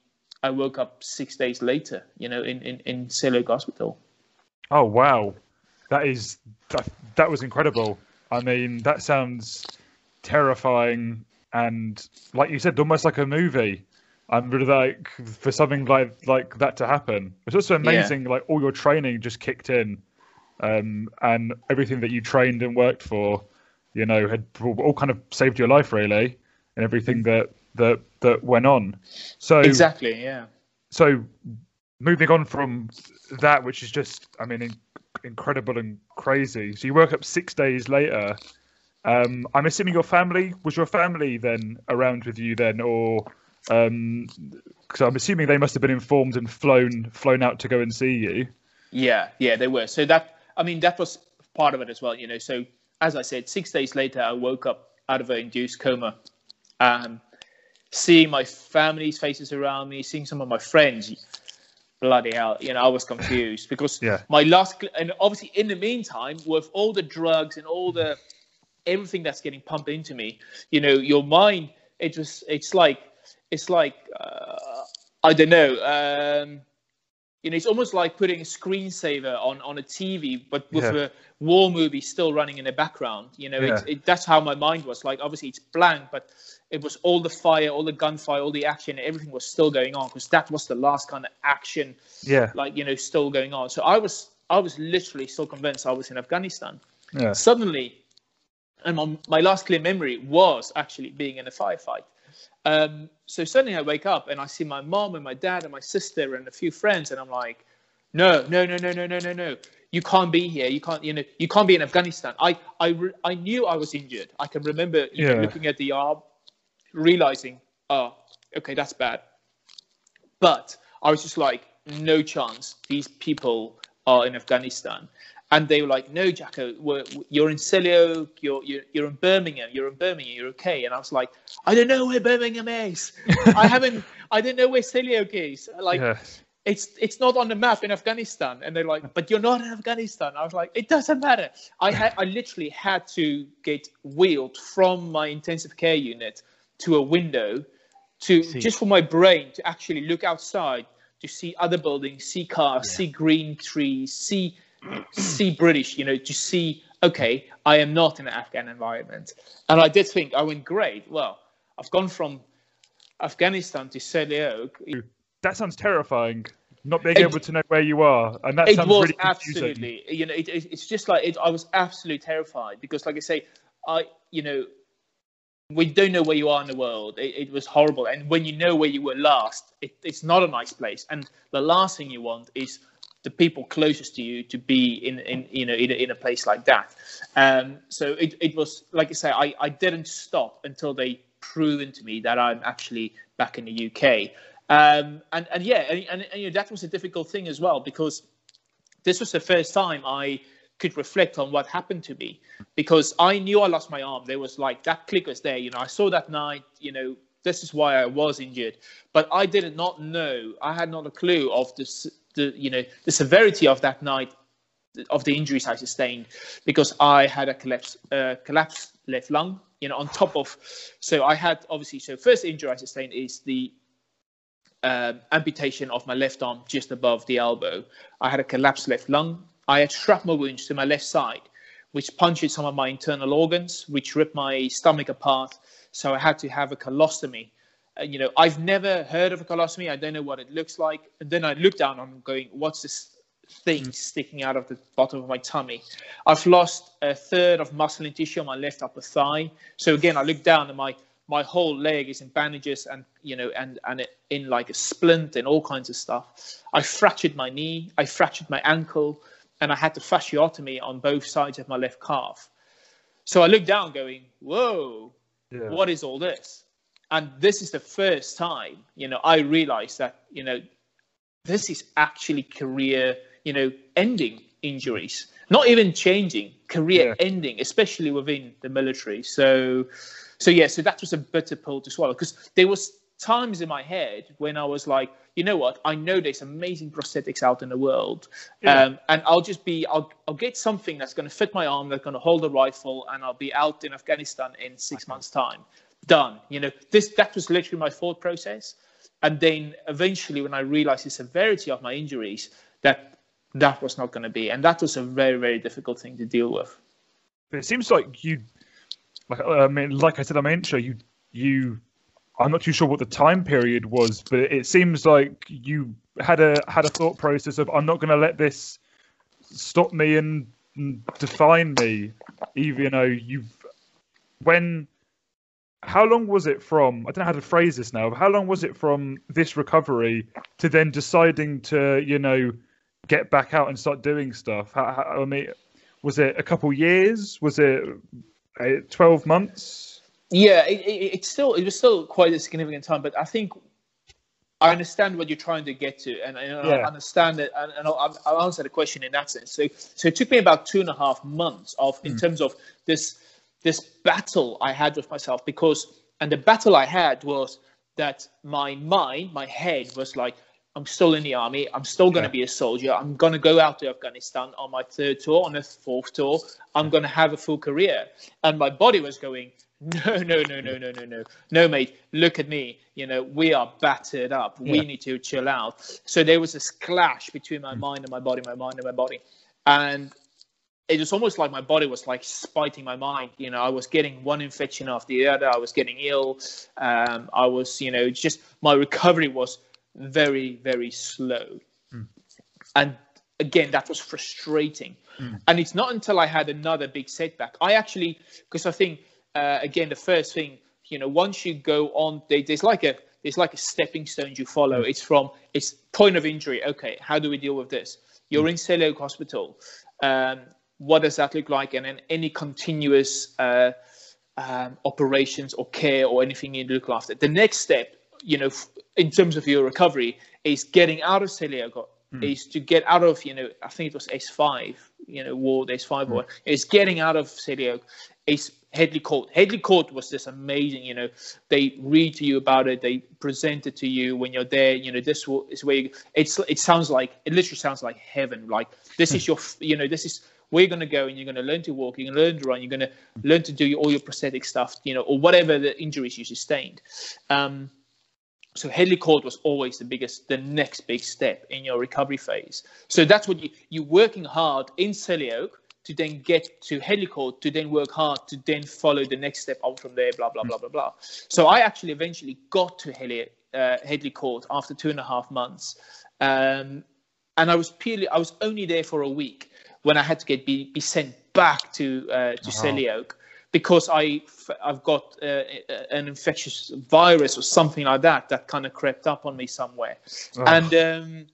I woke up six days later, you know, in, in, in Selly Oak Hospital. Oh, wow. That is, that, that was incredible. I mean, that sounds terrifying. And like you said, almost like a movie. I'm really like, for something like, like that to happen. It's also amazing, yeah. like all your training just kicked in, um, and everything that you trained and worked for, you know, had all kind of saved your life really, and everything that, that that went on. So exactly, yeah. So moving on from that, which is just, I mean, in, incredible and crazy. So you woke up six days later. Um, I'm assuming your family, was your family then around with you then, or um, because I'm assuming they must have been informed and flown flown out to go and see you. Yeah, yeah, they were. So that, I mean, that was part of it as well, you know. So as I said, six days later, I woke up out of an induced coma. Um, seeing my family's faces around me, seeing some of my friends, bloody hell, you know, I was confused because yeah. my last, and obviously in the meantime, with all the drugs and all the, everything that's getting pumped into me, you know, your mind, it was, it's like, it's like, uh, I don't know, um, you know, it's almost like putting a screensaver on, on a T V, but with yeah. a war movie still running in the background, you know, yeah. it's, it, that's how my mind was. Like, obviously it's blank, but it was all the fire, all the gunfire, all the action, everything was still going on because that was the last kind of action, yeah. like, you know, still going on. So I was, I was literally still convinced I was in Afghanistan. Yeah. Suddenly, and my, my last clear memory was actually being in a firefight. Um, so suddenly I wake up and I see my mom and my dad and my sister and a few friends, and I'm like, no, no, no, no, no, no, no, no. You can't be here. You can't, you know, you can't be in Afghanistan. I, I, re- I knew I was injured. I can remember you yeah. know, looking at the arm, realizing, oh, okay, that's bad. But I was just like, no chance. These people are in Afghanistan. And they were like, no, Jaco, we're, you're in Selly Oak, you're, you're, you're in Birmingham, you're in Birmingham, you're okay. And I was like, I don't know where Birmingham is. I haven't, I don't know where Selly Oak is. Like, yes. it's it's not on the map in Afghanistan. And they're like, but you're not in Afghanistan. I was like, it doesn't matter. I had, I literally had to get wheeled from my intensive care unit to a window to see. Just for my brain to actually look outside, to see other buildings, see cars, yeah. see green trees, see... see British, you know, to see, okay, I am not in an Afghan environment. And I did think, I went, great, well, I've gone from Afghanistan to Selly Oak. That sounds terrifying, not being it, able to know where you are. And that it sounds was really absolutely, you know, it, it, it's just like, it, I was absolutely terrified because, like I say, I, you know, we don't know where you are in the world. It, it was horrible. And when you know where you were last, it, it's not a nice place. And the last thing you want is the people closest to you to be in, in you know, in a, in a place like that. Um, so it, it was, like I say, I, I didn't stop until they proven to me that I'm actually back in the U K. Um, and, and yeah, and, and, and you know, that was a difficult thing as well, because this was the first time I could reflect on what happened to me, because I knew I lost my arm. There was like that click was there, you know, I saw that night, you know, this is why I was injured, but I did not know, I had not a clue of this, the, you know, the severity of that night, of the injuries I sustained, because I had a collapse, uh, collapsed left lung, you know, on top of, so I had obviously, so first injury I sustained is the um, amputation of my left arm just above the elbow. I had a collapsed left lung. I had shrapnel wounds to my left side, which punctured some of my internal organs, which ripped my stomach apart. So I had to have a colostomy. Uh, you know, I've never heard of a colostomy. I don't know what it looks like. And then I looked down and I'm going, what's this thing sticking out of the bottom of my tummy? I've lost a third of muscle and tissue on my left upper thigh. So again, I look down and my, my whole leg is in bandages and, you know, and, and it, in like a splint and all kinds of stuff. I fractured my knee. I fractured my ankle. And I had the fasciotomy on both sides of my left calf. So I looked down going, whoa, yeah. What is all this? And this is the first time, you know, I realized that, you know, this is actually career, you know, ending injuries, not even changing, career yeah. ending, especially within the military. So, so yeah, so that was a bitter pill to swallow, because there was times in my head when I was like, you know what, I know there's amazing prosthetics out in the world, yeah. um, and I'll just be, I'll, I'll get something that's going to fit my arm, that's going to hold a rifle, and I'll be out in Afghanistan in six okay. months' time. Done. You know, this, that was literally my thought process. And then eventually, when I realized the severity of my injuries, that that was not going to be, and that was a very, very difficult thing to deal with. But it seems like you, like I mean, like I said, I'm intro, you, you. I'm not too sure what the time period was, but it seems like you had a had a thought process of, I'm not going to let this stop me and, and define me, even though you've, when, how long was it from, I don't know how to phrase this now, but how long was it from this recovery to then deciding to, you know, get back out and start doing stuff? How, how, I mean, was it a couple years? Was it twelve months? Yeah, it, it, it's still, it was still quite a significant time, but I think I understand what you're trying to get to, and, and yeah. I understand it, and, and I'll, I'll answer the question in that sense. So, so it took me about two and a half months of, in mm. terms of this this battle I had with myself, because, and the battle I had was that my mind, my head was like, I'm still in the army. I'm still going to yeah. be a soldier. I'm going to go out to Afghanistan on my third tour, on a fourth tour. I'm going to have a full career, and my body was going, No, no, no, no, no, no, no, no, mate. Look at me. You know, we are battered up. Yeah. We need to chill out. So there was this clash between my mind and my body, my mind and my body. And it was almost like my body was like spiting my mind. You know, I was getting one infection after the other. I was getting ill. Um, I was, you know, just my recovery was very, very slow. Mm. And again, that was frustrating. Mm. And it's not until I had another big setback. I actually, because I think, Uh, again, the first thing, you know, once you go on, they, there's like a there's like a stepping stone you follow. It's from it's point of injury. Okay, how do we deal with this? You're in Selly Oak Hospital. Um, what does that look like? And then any continuous uh, um, operations or care or anything you look after. The next step, you know, f- in terms of your recovery, is getting out of Selly Oak. Mm. Is to get out of, you know, I think it was S five, you know, Ward S five. Mm. Or is getting out of Selly Oak. Is Headley Court. Headley Court was this amazing, you know, they read to you about it. They present it to you when you're there, you know, this is where you, it's, it sounds like, it literally sounds like heaven. Like this is your, you know, this is where you're going to go and you're going to learn to walk, you're going to learn to run, you're going to learn to do your, all your prosthetic stuff, you know, or whatever the injuries you sustained. Um, so Headley Court was always the biggest, the next big step in your recovery phase. So that's what you, you're working hard in Selly Oak, to then get to Headley Court, to then work hard, to then follow the next step on from there, blah, blah, blah, blah, blah. So I actually eventually got to Headley, uh, Headley Court after two and a half months. Um, and I was purely, I was only there for a week when I had to get be, be sent back to uh, to uh-huh. Selly Oak, because I, I've got uh, an infectious virus or something like that that kind of crept up on me somewhere. Oh. And, um,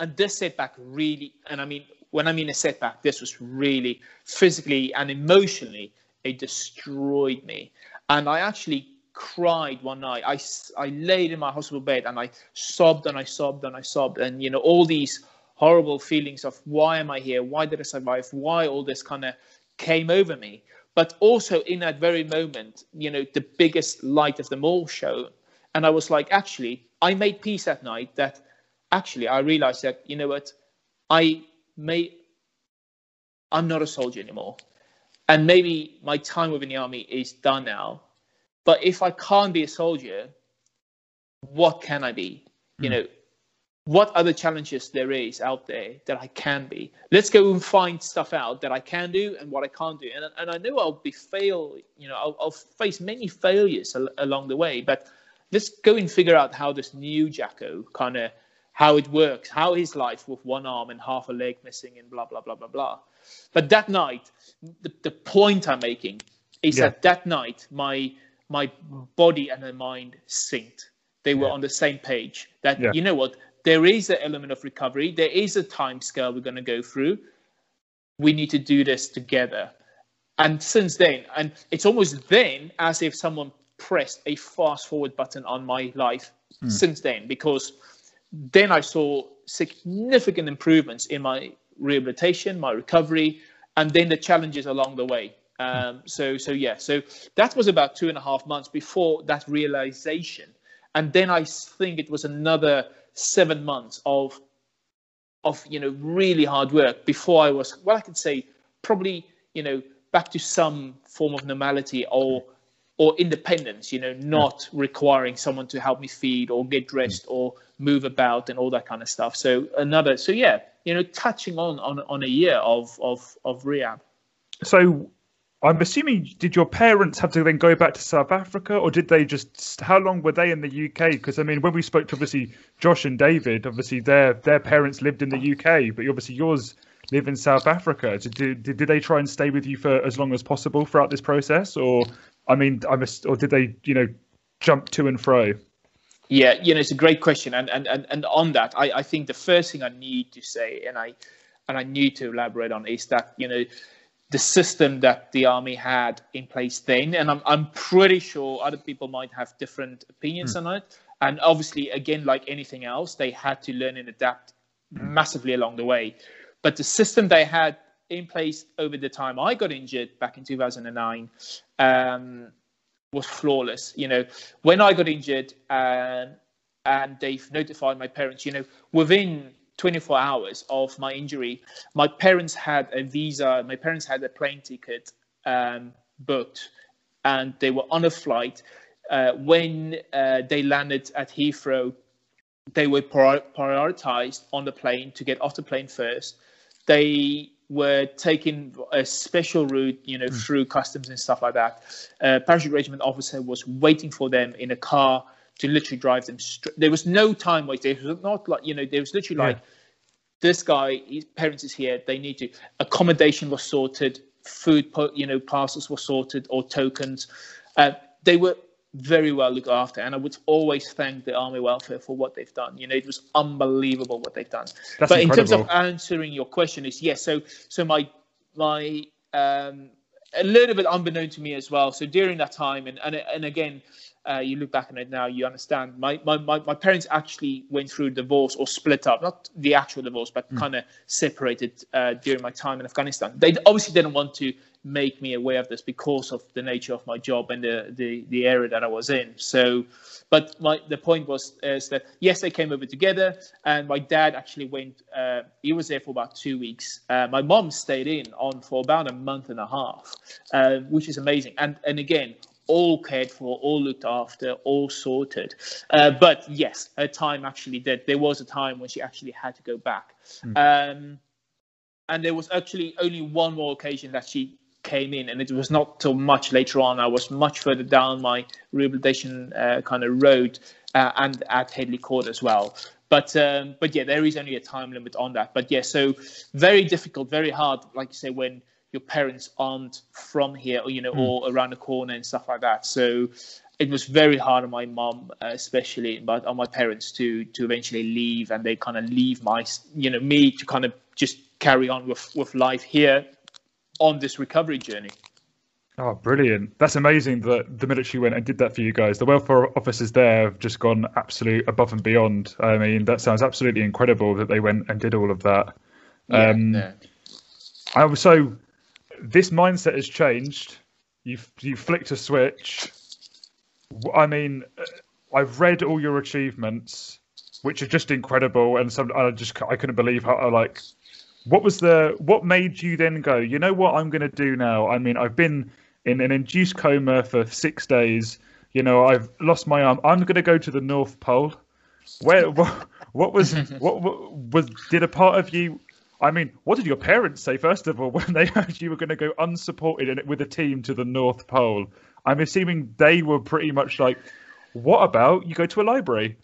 and this setback really, and I mean, when I mean a setback, this was really physically and emotionally, it destroyed me. And I actually cried one night. I, I laid in my hospital bed and I sobbed and I sobbed and I sobbed. And, you know, all these horrible feelings of why am I here? Why did I survive? Why all this kind of came over me? But also in that very moment, you know, the biggest light of them all shone. And I was like, actually, I made peace that night that actually I realized that, you know what, I may, I'm not a soldier anymore. And maybe my time within the army is done now. But if I can't be a soldier, what can I be? Mm. You know, what other challenges there is out there that I can be? Let's go and find stuff out that I can do and what I can't do. And, and I know I'll be fail, you know, I'll, I'll face many failures al along the way, but let's go and figure out how this new Jaco kind of, how it works, how his life with one arm and half a leg missing and blah, blah, blah, blah, blah. But that night, the, the point I'm making is yeah. that that night, my, my body and my mind synced. They were yeah. on the same page that, yeah. you know what, there is an element of recovery. There is a time scale we're going to go through. We need to do this together. And since then, and it's almost then as if someone pressed a fast forward button on my life mm. since then, because then I saw significant improvements in my rehabilitation, my recovery, and then the challenges along the way. Um, so, so yeah, so that was about two and a half months before that realization. And then I think it was another seven months of, of, you know, really hard work before I was, well, I could say probably, you know, back to some form of normality or, or independence, you know, not yeah. requiring someone to help me feed or get dressed mm. or move about and all that kind of stuff. So another, so yeah, you know, touching on, on, on a year of, of, of rehab. So I'm assuming, did your parents have to then go back to South Africa, or did they just, how long were they in the U K? Because I mean, when we spoke to obviously Josh and David, obviously their their parents lived in the U K, but obviously yours live in South Africa. So did, did, did they try and stay with you for as long as possible throughout this process? Or I mean, I must, or did they, you know, jump to and fro? Yeah, you know, it's a great question. And, and, and, and on that, I, I think the first thing I need to say, and I, and I need to elaborate on, is that, you know, the system that the army had in place then, and I'm, I'm pretty sure other people might have different opinions mm. on it. And obviously, again, like anything else, they had to learn and adapt massively along the way. But the system they had in place over the time I got injured back in two thousand nine um, was flawless. You know, when I got injured uh, and they've notified my parents, you know, within twenty-four hours of my injury, my parents had a visa, my parents had a plane ticket um, booked, and they were on a flight. Uh, when uh, they landed at Heathrow, they were prior prioritized on the plane to get off the plane first. They were taking a special route, you know, mm. through customs and stuff like that. Uh, Parachute Regiment officer was waiting for them in a car to literally drive them straight. There was no time waste. There was not like, you know, there was literally yeah. like, this guy, his parents is here, they need to. Accommodation was sorted, food, you know, parcels were sorted, or tokens. Uh, they were very well looked after. And I would always thank the Army Welfare for what they've done. You know, it was unbelievable what they've done. That's but incredible. In terms of answering your question is, yes, so so my, my um, a little bit unbeknown to me as well. So during that time, and, and, and again, Uh, you look back on it now, you understand. My, my, my, my parents actually went through a divorce or split up, not the actual divorce, but mm. kind of separated uh, during my time in Afghanistan. They obviously didn't want to make me aware of this because of the nature of my job and the, the, the area that I was in. So, but my, the point was is that, yes, they came over together, and my dad actually went, uh, he was there for about two weeks. Uh, my mom stayed in on for about a month and a half, uh, which is amazing. And, and again, all cared for, all looked after, all sorted. Uh, but yes, her time actually did. There was a time when she actually had to go back. Mm. Um, and there was actually only one more occasion that she came in, and it was not till much later on. I was much further down my rehabilitation uh, kind of road uh, and at Headley Court as well. But, um, but yeah, there is only a time limit on that. But yeah, so very difficult, very hard, like you say, when your parents aren't from here, or, you know, mm. or around the corner and stuff like that. So it was very hard on my mum, uh, especially, but on my parents to to eventually leave, and they kind of leave my, you know, me to kind of just carry on with with life here on this recovery journey. Oh, brilliant. That's amazing that the military went and did that for you guys. The welfare officers there have just gone absolute above and beyond. I mean, that sounds absolutely incredible that they went and did all of that. Yeah, um, yeah. I also, this mindset has changed. You've, you flicked a switch. I mean, I've read all your achievements, which are just incredible. And some, I just, I couldn't believe how I like, what was the, what made you then go, you know what I'm going to do now? I mean, I've been in an induced coma for six days. You know, I've lost my arm. I'm going to go to the North Pole. Where, what, what was, what, what was, did a part of you, I mean, what did your parents say, first of all, when they heard you were going to go unsupported and with a team to the North Pole? I'm assuming they were pretty much like, what about you go to a library?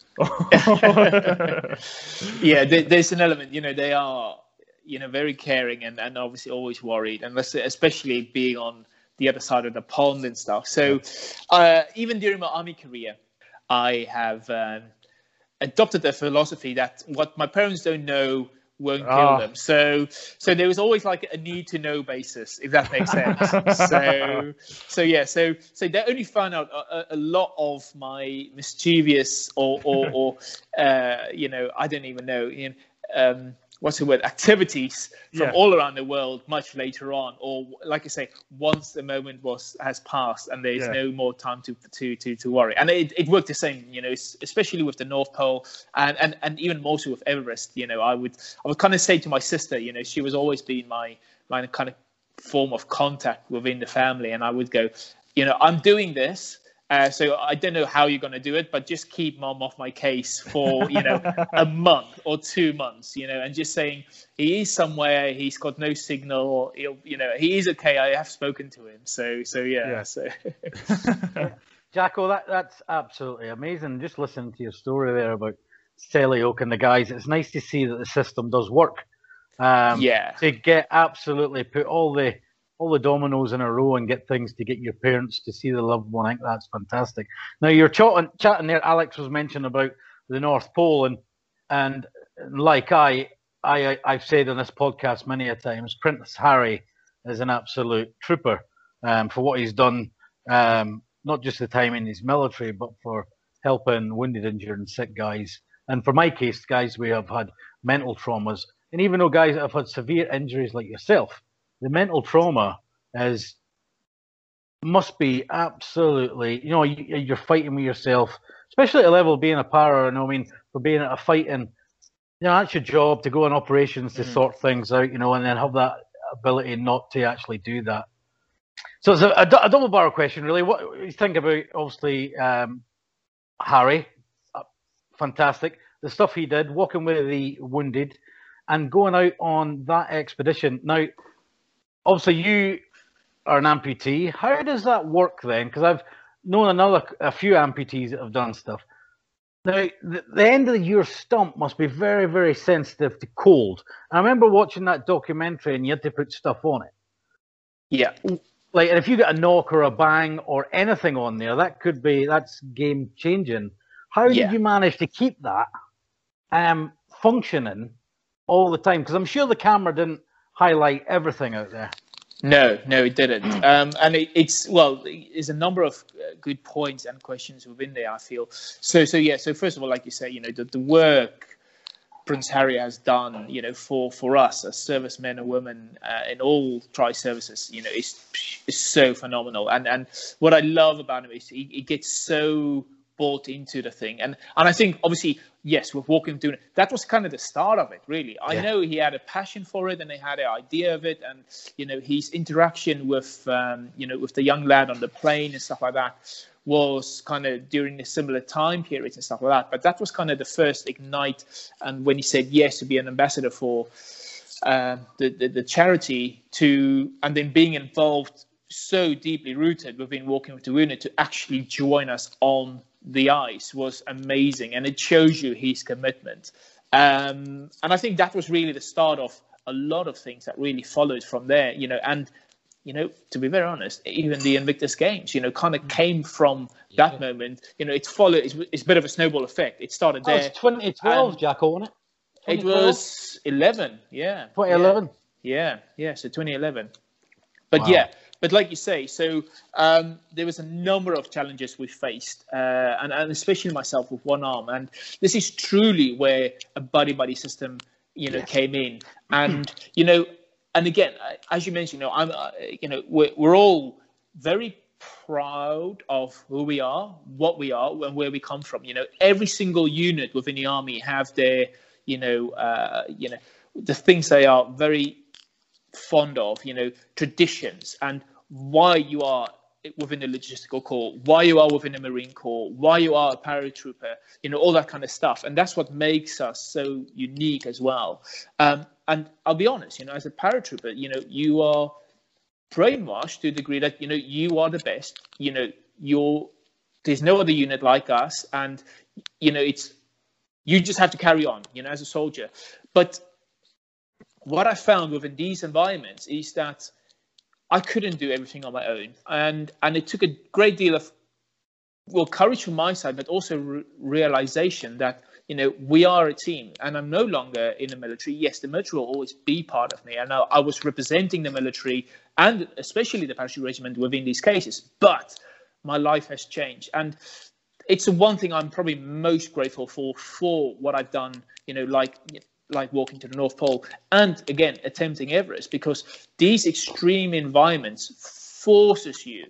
Yeah, there's an element, you know, they are, you know, very caring and, and obviously always worried, and especially being on the other side of the pond and stuff. So uh, even during my army career, I have um, adopted a philosophy that what my parents don't know won't ah. kill them. So so there was always like a need to know basis, if that makes sense. so so yeah, so so they only found out a, a lot of my mischievous or or, or uh, you know, I don't even know, you know, um, what's the word, activities from yeah. all around the world much later on, or like I say, once the moment was has passed and there's yeah. no more time to to to, to worry. And it, it worked the same, you know, especially with the North Pole and, and and even more so with Everest. You know, I would I would kind of say to my sister, you know, she was always been my my kind of form of contact within the family, and I would go, you know, I'm doing this. Uh, so I don't know how you're going to do it, but just keep mom off my case for, you know, a month or two months, you know, and just saying he is somewhere, he's got no signal, or he'll, you know, he is okay. I have spoken to him. So, so yeah. yeah. So, yeah. Jaco, that, that's absolutely amazing. Just listening to your story there about Selly Oak and the guys, it's nice to see that the system does work. Um, yeah. To get absolutely put all the... all the dominoes in a row and get things to get your parents to see the loved one. I think that's fantastic. Now you're chatting, chatting there. Alex was mentioning about the North Pole, and and like I, I I've said on this podcast many a times, Prince Harry is an absolute trooper um, for what he's done. Um, not just the time in his military, but for helping wounded, injured, and sick guys. And for my case, guys, we have had mental traumas, and even though guys that have had severe injuries like yourself. The mental trauma is must be absolutely, you know, you, you're fighting with yourself, especially at a level of being a para, you know, I mean, for being at a fight and, you know, that's your job to go on operations to mm. sort things out, you know, and then have that ability not to actually do that. So it's a, a, a double barrel question, really. What you think about, obviously, um, Harry, uh, fantastic. The stuff he did, walking with the wounded and going out on that expedition. Now, obviously, you are an amputee. How does that work then? Because I've known another a few amputees that have done stuff. Now, the, the end of your stump must be very, very sensitive to cold. I remember watching that documentary, and you had to put stuff on it. Yeah, like, and if you get a knock or a bang or anything on there, that could be that's game changing. How yeah. did you manage to keep that um, functioning all the time? Because I'm sure the camera didn't highlight everything out there. No, no, it didn't. Um, and it, it's, well, there's a number of good points and questions within there, I feel. So, so yeah, so first of all, like you say, you know, the, the work Prince Harry has done, you know, for, for us as servicemen and women uh, in all tri-services, you know, is, is so phenomenal. And, and what I love about him is he, he gets so bought into the thing. And, and I think, obviously, yes, with walking through, that was kind of the start of it, really. I yeah. know he had a passion for it, and he had an idea of it, and you know his interaction with um, you know with the young lad on the plane and stuff like that was kind of during a similar time periods and stuff like that. But that was kind of the first ignite, and when he said yes to be an ambassador for uh, the, the the charity, to and then being involved so deeply rooted within Walking with the Wounded to actually join us on the ice was amazing, and it shows you his commitment. Um, and I think that was really the start of a lot of things that really followed from there, you know. And, you know, to be very honest, even the Invictus Games, you know, kind of came from yeah. that moment. You know, it followed, it's, it's a bit of a snowball effect. It started there. Oh, it's twenty twelve, Jaco, wasn't it? It was eleven, yeah. twenty eleven? Yeah, yeah, yeah, so twenty eleven. But wow. yeah, But like you say, so um, there was a number of challenges we faced, uh, and, and especially myself with one arm. And this is truly where a buddy-buddy system, you know, yes. came in. And, you know, and again, as you mentioned, you know, I'm, uh, you know, we're, we're all very proud of who we are, what we are, and where we come from. You know, every single unit within the army have their, you know, uh, you know, the things they are very fond of, you know, traditions, and why you are within the logistical corps, why you are within the Marine Corps, why you are a paratrooper, you know, all that kind of stuff. And that's what makes us so unique as well. Um, and I'll be honest, you know, as a paratrooper, you know, you are brainwashed to the degree that, you know, you are the best, you know, you're, there's no other unit like us. And, you know, it's, you just have to carry on, you know, as a soldier. But what I found within these environments is that I couldn't do everything on my own. And and it took a great deal of, well, courage from my side, but also re realization that, you know, we are a team, and I'm no longer in the military. Yes, the military will always be part of me. And I, I was representing the military and especially the Parachute Regiment within these cases, but my life has changed. And it's the one thing I'm probably most grateful for, for what I've done, you know, like, like walking to the North Pole and again attempting Everest, because these extreme environments forces you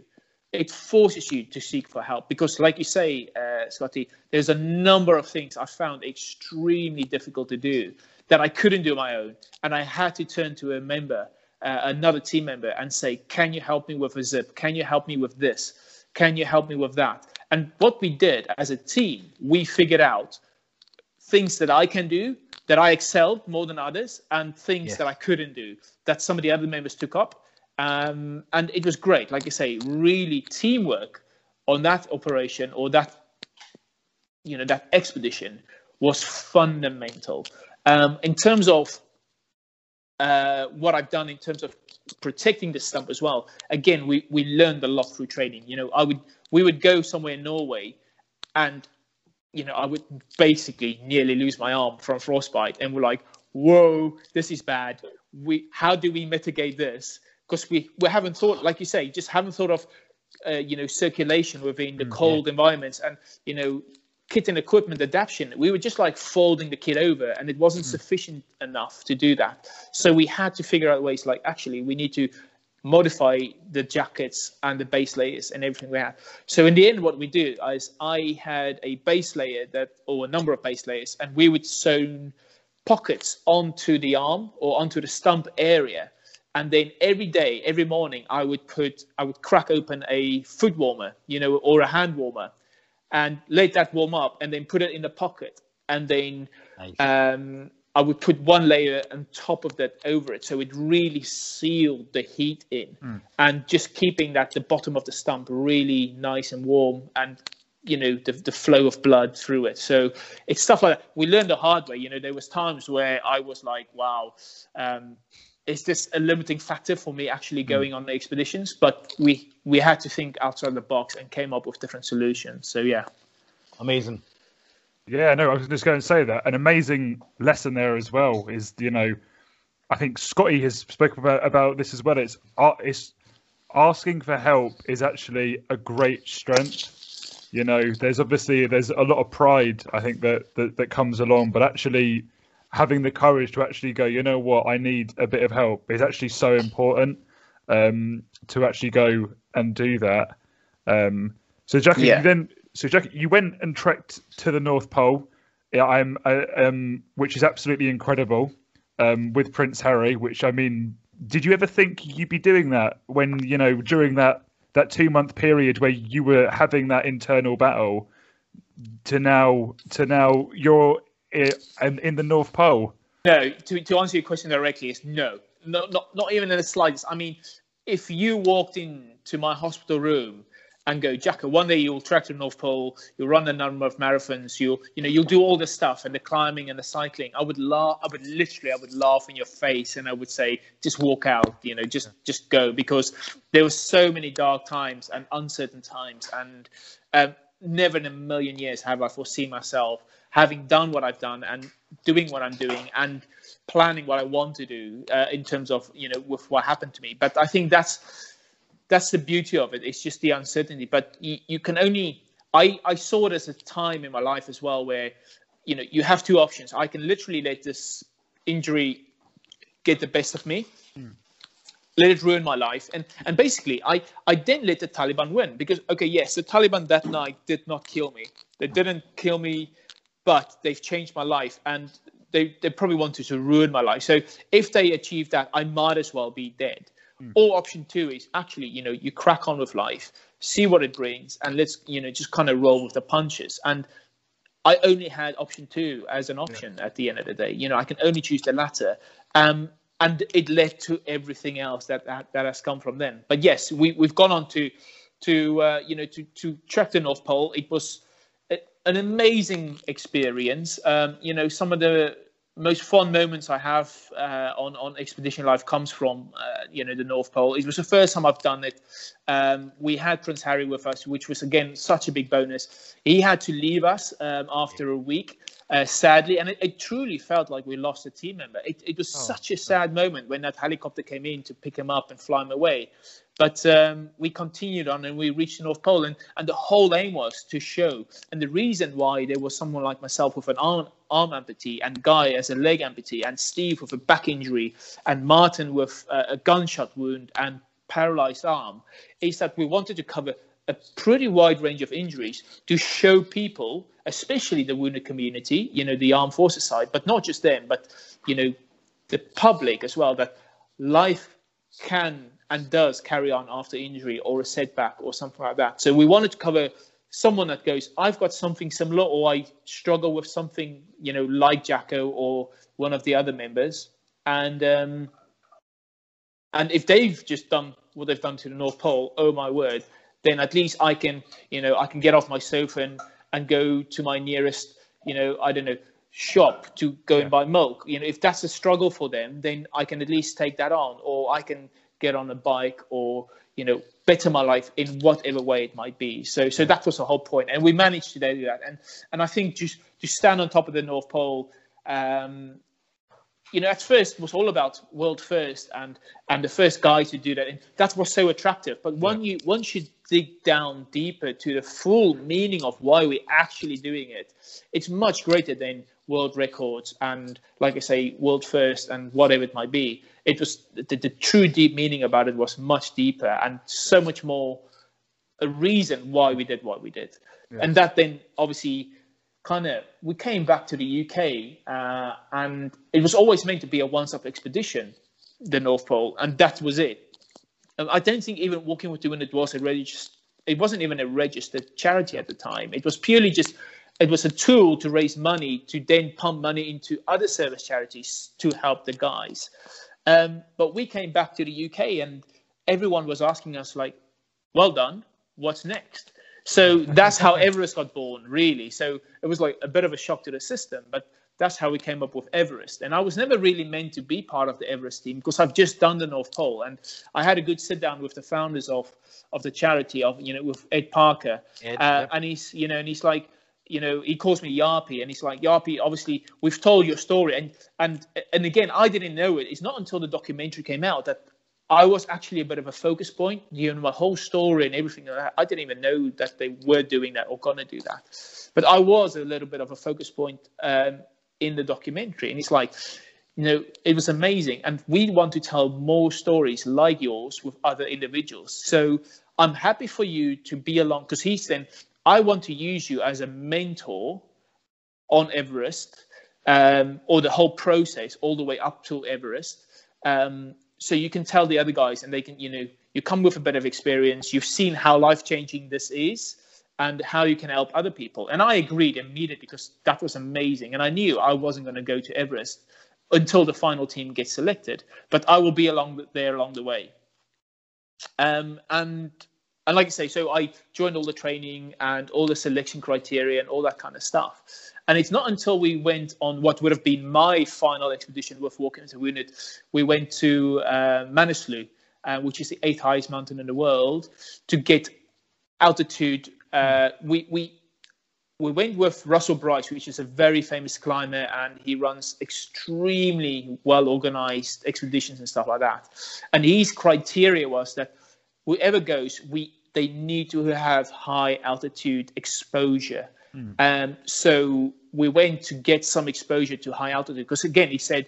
it forces you to seek for help, because like you say, uh, Scotty, there's a number of things I found extremely difficult to do that I couldn't do on my own, and I had to turn to a member, uh, another team member, and say, can you help me with a zip, can you help me with this, can you help me with that? And what we did as a team, we figured out things that I can do, that I excelled more than others, and things yes. that I couldn't do, that some of the other members took up. Um, and it was great. Like I say, really teamwork on that operation, or that, you know, that expedition was fundamental. Um, in terms of uh, what I've done in terms of protecting the stump as well, again, we, we learned a lot through training. You know, I would, we would go somewhere in Norway, and you know, I would basically nearly lose my arm from frostbite, and we're like, whoa, this is bad. We, how do we mitigate this? Because we, we haven't thought, like you say, just haven't thought of, uh, you know, circulation within the mm, cold yeah. environments, and, you know, kit and equipment adaptation. We were just like folding the kit over, and it wasn't mm. sufficient enough to do that. So we had to figure out ways, like, actually, we need to modify the jackets and the base layers and everything we had. So in the end, what we do is I had a base layer that, or a number of base layers, and we would sew pockets onto the arm or onto the stump area. And then every day, every morning, I would put, I would crack open a foot warmer, you know, or a hand warmer, and let that warm up, and then put it in the pocket. And then nice. um, I would put one layer on top of that over it, so it really sealed the heat in, mm. and just keeping that the bottom of the stump really nice and warm, and you know, the, the flow of blood through it. So it's stuff like that. We learned the hard way. You know, there was times where I was like, wow, um, is this a limiting factor for me actually going mm. on the expeditions? But we, we had to think outside the box and came up with different solutions. So yeah. Amazing. Yeah, no, I was just going to say that. An amazing lesson there as well is, you know, I think Scotty has spoken about, about this as well. It's, uh, it's asking for help is actually a great strength. You know, there's obviously, there's a lot of pride, I think, that, that, that comes along, but actually having the courage to actually go, you know what, I need a bit of help is actually so important, um, to actually go and do that. Um, so, Jackie, yeah. you then... So, Jack, you went and trekked to the North Pole, yeah, I'm, I, um, which is absolutely incredible, um, with Prince Harry, which, I mean, did you ever think you'd be doing that when, you know, during that, that two-month period where you were having that internal battle to now, to now you're in, in the North Pole? No, to, to answer your question directly, is no, no not, not even in the slightest. I mean, if you walked into my hospital room and go, Jaco, one day you'll trek to the North Pole, you'll run a number of marathons, you'll, you know, you'll do all this stuff and the climbing and the cycling, I would laugh, I would literally, I would laugh in your face, and I would say, just walk out, you know, just, just go, because there were so many dark times and uncertain times, and um, never in a million years have I foreseen myself having done what I've done and doing what I'm doing and planning what I want to do, uh, in terms of, you know, with what happened to me. But I think that's, that's the beauty of it. It's just the uncertainty. But you, you can only, I, I saw it as a time in my life as well where, you know, you have two options. I can literally let this injury get the best of me, mm. let it ruin my life. And and basically, I, I then let the Taliban win because, okay, yes, the Taliban that night did not kill me. They didn't kill me, but they've changed my life. And they, they probably wanted to ruin my life. So if they achieve that, I might as well be dead. Mm. Or option two is actually, you know, you crack on with life, see what it brings, and let's, you know, just kind of roll with the punches. And I only had option two as an option yeah. at the end of the day. You know, I can only choose the latter. Um, and it led to everything else that, that, that has come from then. But yes, we, we've gone on to, to uh, you know, to, to track the North Pole. It was a, an amazing experience. Um, you know, some of the most fond moments I have uh, on, on Expedition Life comes from, uh, you know, the North Pole. It was the first time I've done it. Um, we had Prince Harry with us, which was, again, such a big bonus. He had to leave us um, after a week, uh, sadly. And it, it truly felt like we lost a team member. It, it was oh, such a sad moment when that helicopter came in to pick him up and fly him away. But um, we continued on and we reached the North Pole. And, and the whole aim was to show. And the reason why there was someone like myself with an arm, arm amputee, and Guy as a leg amputee, and Steve with a back injury, and Martin with uh, a gunshot wound and paralyzed arm, is that we wanted to cover a pretty wide range of injuries to show people, especially the wounded community, you know, the armed forces side, but not just them, but, you know, the public as well, that life can and does carry on after injury or a setback or something like that. So we wanted to cover someone that goes, I've got something similar, or I struggle with something, you know, like Jaco or one of the other members. And um, and if they've just done what they've done to the North Pole, oh my word, then at least I can, you know, I can get off my sofa and, and go to my nearest, you know, I don't know, shop to go and buy milk. You know, if that's a struggle for them, then I can at least take that on, or I can get on a bike, or, you know, better my life in whatever way it might be. So so that was the whole point. And we managed to do that. And and I think just to stand on top of the North Pole, um, you know, at first it was all about world first and and the first guy to do that. And that was so attractive. But when you once you dig down deeper to the full meaning of why we're actually doing it, it's much greater than world records and, like I say, world first and whatever it might be. It was the, the true deep meaning about it was much deeper and so much more a reason why we did what we did. Yeah. And that then obviously kind of, we came back to the U K uh, and it was always meant to be a once-off expedition, the North Pole, and that was it. And I don't think even Walking with the Wounded was a registered, it wasn't even a registered charity at the time. It was purely just, it was a tool to raise money, to then pump money into other service charities to help the guys. Um, but we came back to the U K and everyone was asking us, like, well done, what's next? So that's how Everest got born, really. So it was like a bit of a shock to the system, but that's how we came up with Everest. And I was never really meant to be part of the Everest team because I've just done the North Pole. And I had a good sit down with the founders of, of the charity, of, you know, with Ed Parker. Ed, uh, yep. And he's, you know, and he's like, you know, he calls me Yarpy, and he's like, Yarpy, obviously, we've told your story. And, and, and again, I didn't know it. It's not until the documentary came out that I was actually a bit of a focus point. You know, my whole story and everything like that, I didn't even know that they were doing that or going to do that. But I was a little bit of a focus point um, in the documentary. And it's like, you know, it was amazing. And we want to tell more stories like yours with other individuals. So I'm happy for you to be along, because he's then, I want to use you as a mentor on Everest, um, or the whole process all the way up to Everest. Um, so you can tell the other guys, and they can, you know, you come with a bit of experience. You've seen how life-changing this is and how you can help other people. And I agreed immediately because that was amazing. And I knew I wasn't going to go to Everest until the final team gets selected, but I will be along there along the way. Um, and... And like I say, so I joined all the training and all the selection criteria and all that kind of stuff. And it's not until we went on what would have been my final expedition with Walking with the Wounded, we went to uh, Manaslu, uh, which is the eighth highest mountain in the world, to get altitude. Uh, we we we went with Russell Bryce, which is a very famous climber, and he runs extremely well-organized expeditions and stuff like that. And his criteria was that whoever goes, we they need to have high altitude exposure. Mm. Um, so we went to get some exposure to high altitude, because again, he said,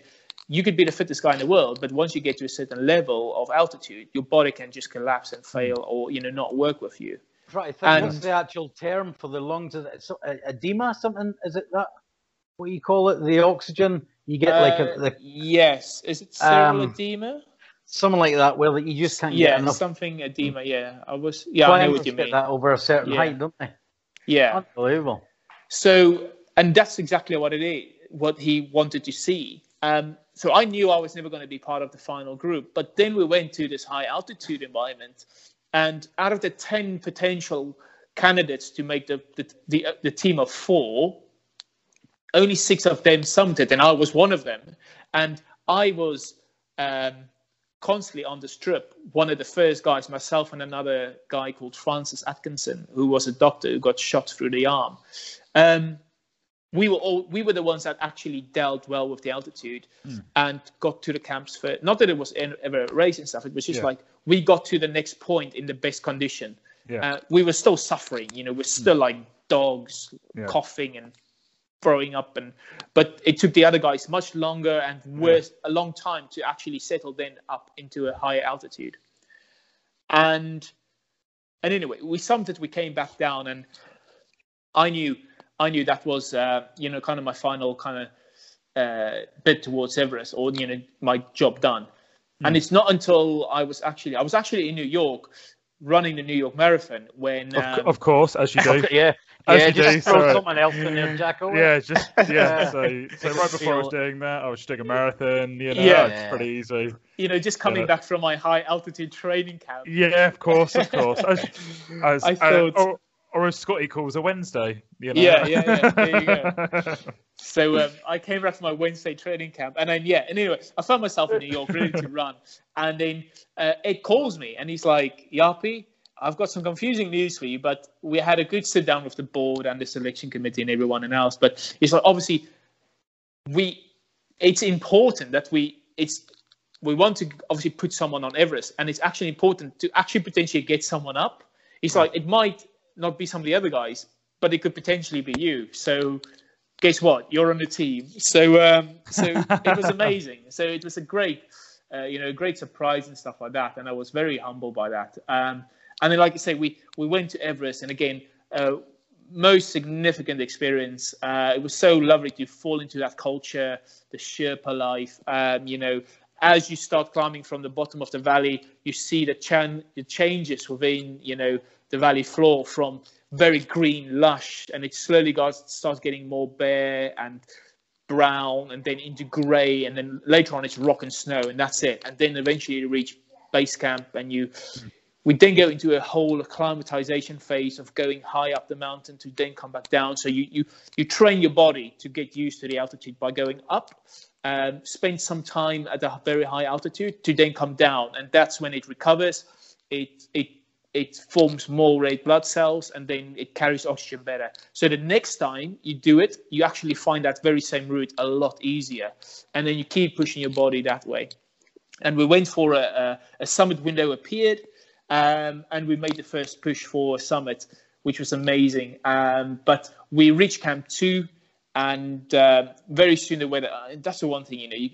you could be the fittest guy in the world, but once you get to a certain level of altitude, your body can just collapse and fail, or, you know, not work with you. Right. I think, what's the actual term for the lungs? Is it edema, something? Is it that? What do you call it? The oxygen you get, uh, like a the, yes. Is it cerebral um, edema? Something like that, where you just can't yeah, get enough. Yeah, something edema. Yeah, I was. Yeah, Climbers I know what you mean. Get that over a certain yeah. height, don't they? Yeah, unbelievable. So, and that's exactly what it is. What he wanted to see. Um, so I knew I was never going to be part of the final group. But then we went to this high altitude environment, and out of the ten potential candidates to make the the the, the team of four, only six of them summited, and I was one of them. And I was um, constantly on the strip. One of the first guys, myself and another guy called Francis Atkinson, who was a doctor who got shot through the arm. Um, we were all we were the ones that actually dealt well with the altitude mm. and got to the camps for. Not that it was ever a race and stuff. It was just yeah. like we got to the next point in the best condition. Yeah. Uh, we were still suffering. You know, we're still mm. like dogs, yeah. coughing and throwing up, and but it took the other guys much longer and worse yeah. a long time to actually settle then up into a higher altitude. And and anyway, we summed it. We came back down, and I knew I knew that was uh, you know kind of my final kind of uh, bit towards Everest, or you know my job done. Mm. And it's not until I was actually I was actually in New York running the New York Marathon when um, of, of course as you do yeah. As yeah, just do, throw so, someone else in there, Jaco. Yeah, just yeah. so, so right before I was doing that, I was doing a marathon. You know, yeah. it's pretty easy. You know, just coming yeah. back from my high altitude training camp. Yeah, of course, of course. As, as, I thought, uh, or, or as Scotty calls a Wednesday. You know? Yeah, yeah, yeah. There you go. So um, I came back from my Wednesday training camp, and then yeah, and anyway, I found myself in New York ready to run, and then uh, Ed calls me, and he's like, "Yappy, I've got some confusing news for you, but we had a good sit down with the board and the selection committee and everyone else. But it's like, obviously we, it's important that we, it's, we want to obviously put someone on Everest, and it's actually important to actually potentially get someone up. It's right. like, it might not be some of the other guys, but it could potentially be you. So guess what? You're on the team." So, um, so it was amazing. So it was a great, uh, you know, great surprise and stuff like that. And I was very humbled by that. Um, And then, like I say, we, we went to Everest, and again, uh, most significant experience. Uh, it was so lovely to fall into that culture, the Sherpa life. Um, you know, as you start climbing from the bottom of the valley, you see the, chan- the changes within, you know, the valley floor from very green, lush, and it slowly got, starts getting more bare and brown, and then into grey, and then later on it's rock and snow, and that's it. And then eventually you reach base camp, and you... Mm. We then go into a whole acclimatization phase of going high up the mountain to then come back down. So you you you train your body to get used to the altitude by going up, um, spend some time at a very high altitude to then come down, and that's when it recovers. It it it forms more red blood cells, and then it carries oxygen better. So the next time you do it, you actually find that very same route a lot easier, and then you keep pushing your body that way. And we went for a, a, a summit window appeared. Um, and we made the first push for summit, which was amazing. Um, but we reached camp two, and uh, very soon the weather. And that's the one thing, you know, you,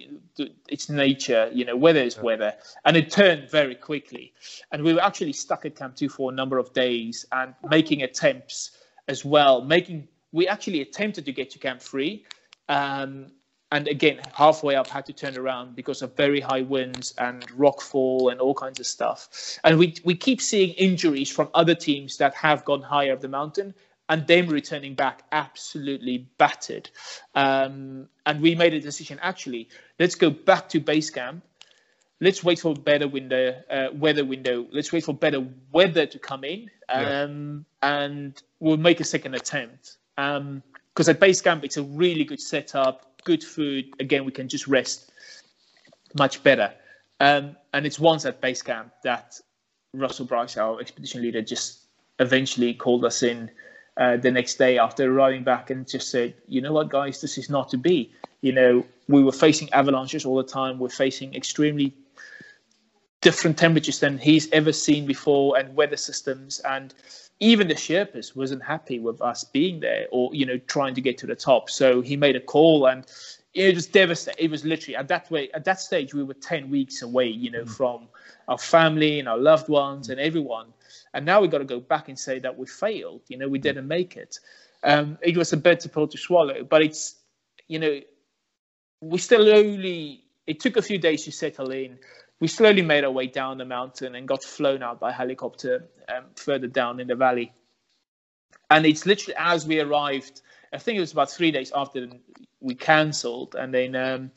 it's nature. You know, weather is weather, and it turned very quickly. And we were actually stuck at camp two for a number of days, and making attempts as well. Making we actually attempted to get to camp three, um, and again halfway up had to turn around because of very high winds and rockfall and all kinds of stuff. And we we keep seeing injuries from other teams that have gone higher up the mountain and them returning back absolutely battered. Um, and we made a decision, actually, let's go back to base camp. Let's wait for better window, uh, weather window. Let's wait for better weather to come in, um, yeah. and we'll make a second attempt. Um, because at base camp, it's a really good setup. Good food. Again, we can just rest much better. Um, and it's once at base camp that Russell Bryce, our expedition leader, just eventually called us in uh, the next day after arriving back and just said, "You know what, guys, this is not to be. You know, we were facing avalanches all the time. We're facing extremely different temperatures than he's ever seen before, and weather systems, and even the Sherpas wasn't happy with us being there or, you know, trying to get to the top. So he made a call, and it was devastating. It was literally at that way at that stage we were ten weeks away, you know, mm. from our family and our loved ones and everyone, and now we've got to go back and say that we failed, you know, we didn't make it. Um it was a bitter pill to swallow, but it's, you know, we still only it took a few days to settle in. We slowly made our way down the mountain and got flown out by helicopter um, further down in the valley. And it's literally as we arrived, I think it was about three days after we cancelled. And then um,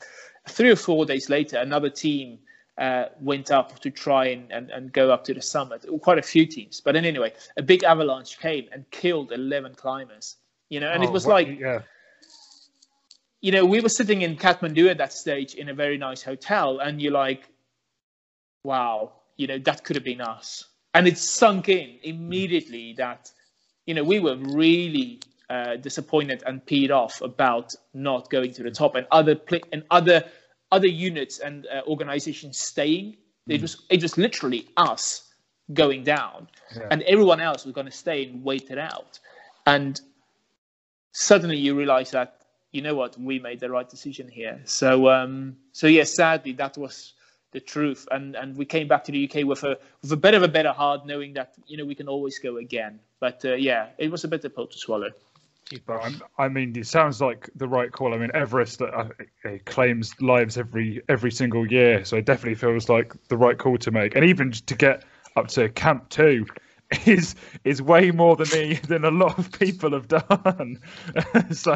three or four days later, another team uh, went up to try and, and, and go up to the summit. Quite a few teams. But then anyway, a big avalanche came and killed eleven climbers. You know, and oh, it was what, like... Yeah. You know, we were sitting in Kathmandu at that stage in a very nice hotel, and you're like... wow, you know, that could have been us. And it sunk in immediately that, you know, we were really uh, disappointed and peed off about not going to the top, and other pl- and other other units and uh, organizations staying. It was it was literally us going down, yeah. and everyone else was going to stay and wait it out. And suddenly you realize that, you know what, we made the right decision here. So um, so yeah, sadly that was the truth, and and we came back to the U K with a with a bit of a better heart, knowing that, you know, we can always go again. But uh, yeah, it was a bitter pill to swallow. Well, I mean, it sounds like the right call. I mean, Everest uh, it claims lives every every single year, so it definitely feels like the right call to make. And even to get up to Camp Two is is way more than me than a lot of people have done. So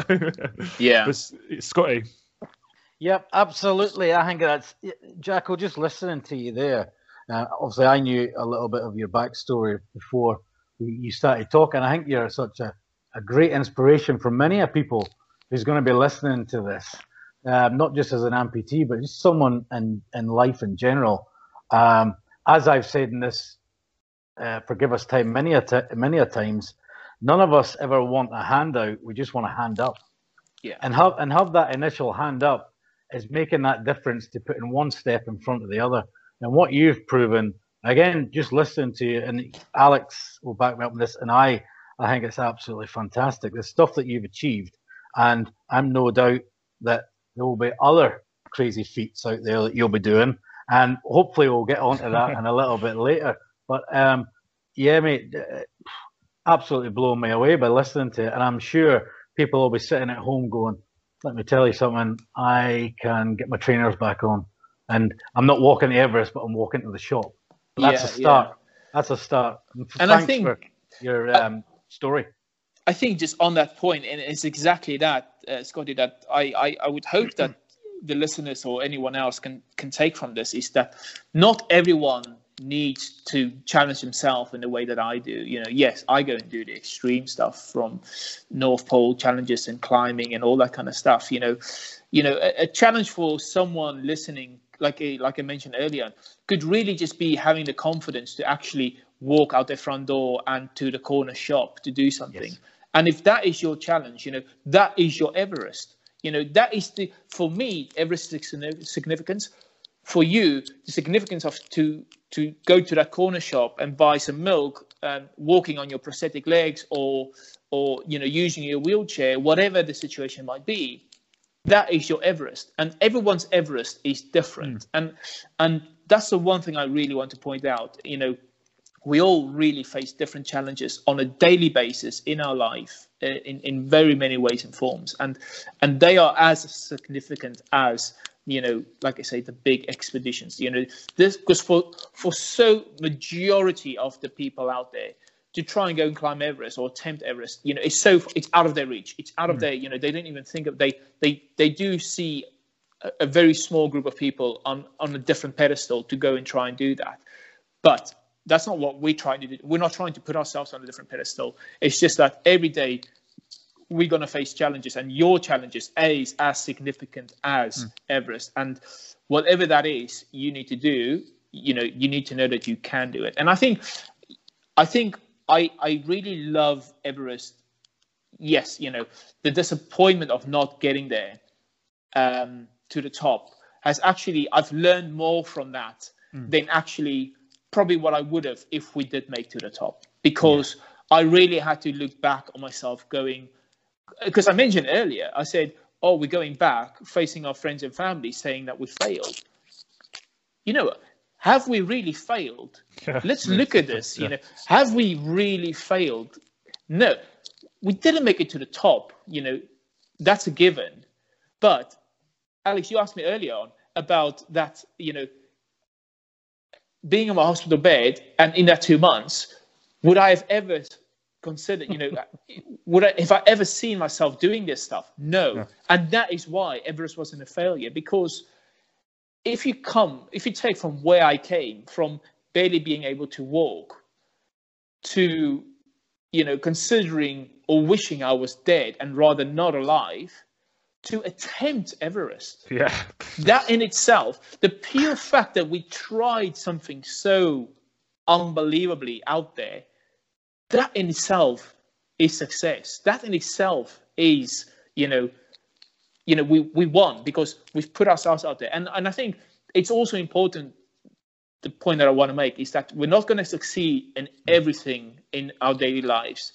yeah, it's, it's Scotty. Yep, absolutely. I think that's, Jaco, just listening to you there. Uh, obviously, I knew a little bit of your backstory before you started talking. I think you're such a, a great inspiration for many a people who's going to be listening to this, uh, not just as an amputee, but just someone in, in life in general. Um, as I've said in this, uh, forgive us time, many a, t- many a times, none of us ever want a handout. We just want a hand up. Yeah. And have, and have that initial hand up is making that difference to putting one step in front of the other. And what you've proven, again, just listening to you, and Alex will back me up on this, and I, I think it's absolutely fantastic, the stuff that you've achieved. And I'm no doubt that there will be other crazy feats out there that you'll be doing, and hopefully we'll get onto that in a little bit later. But um, yeah, mate, absolutely blown me away by listening to it. And I'm sure people will be sitting at home going, let me tell you something, I can get my trainers back on. And I'm not walking to Everest, but I'm walking to the shop. That's yeah, a start. Yeah. That's a start. And, and I think your um, uh, story. I think just on that point, and it's exactly that, uh, Scotty, that I, I, I would hope that the listeners or anyone else can, can take from this is that not everyone needs to challenge himself in the way that I do. You know, yes, I go and do the extreme stuff from North Pole challenges and climbing and all that kind of stuff. You know, you know, a, a challenge for someone listening, like a, like I mentioned earlier, could really just be having the confidence to actually walk out their front door and to the corner shop to do something. Yes. And if that is your challenge, you know, that is your Everest. You know, that is the, for me, Everest significance. For you, the significance of to to go to that corner shop and buy some milk, um, walking on your prosthetic legs, or or you know, using your wheelchair, whatever the situation might be, that is your Everest. And everyone's Everest is different. Mm. And and that's the one thing I really want to point out. You know, we all really face different challenges on a daily basis in our life, in in very many ways and forms, and and they are as significant as, you know, like I say, the big expeditions. You know, this because for for so majority of the people out there to try and go and climb Everest or attempt Everest, you know, it's so it's out of their reach. It's out of mm. their, you know, they don't even think of they they they do see a, a very small group of people on on a different pedestal to go and try and do that. But that's not what we're trying to do. We're not trying to put ourselves on a different pedestal. It's just that every day we're going to face challenges, and your challenges is as significant as mm. Everest. And whatever that is, you need to do, you know, you need to know that you can do it. And I think, I think I, I really love Everest. Yes. You know, the disappointment of not getting there um, to the top has actually, I've learned more from that mm. than actually probably what I would have if we did make to the top. Because yeah. I really had to look back on myself going, because I mentioned earlier, I said, oh, we're going back, facing our friends and family, saying that we failed. You know, have we really failed? Let's look at this. You yeah. know, have we really failed? No, we didn't make it to the top. You know, that's a given. But Alex, you asked me earlier on about that, you know, being in my hospital bed and in that two months, would I have ever considered, you know, would I, if I ever seen myself doing this stuff? No. Yeah. And that is why Everest wasn't a failure, because if you come, if you take from where I came from, barely being able to walk to, you know, considering or wishing I was dead and rather not alive, to attempt Everest. Yeah. That in itself, the pure fact that we tried something so unbelievably out there, that in itself is success. That in itself is, you know, you know, we, we won because we've put ourselves out there. And and I think it's also important, the point that I want to make is that we're not going to succeed in everything in our daily lives.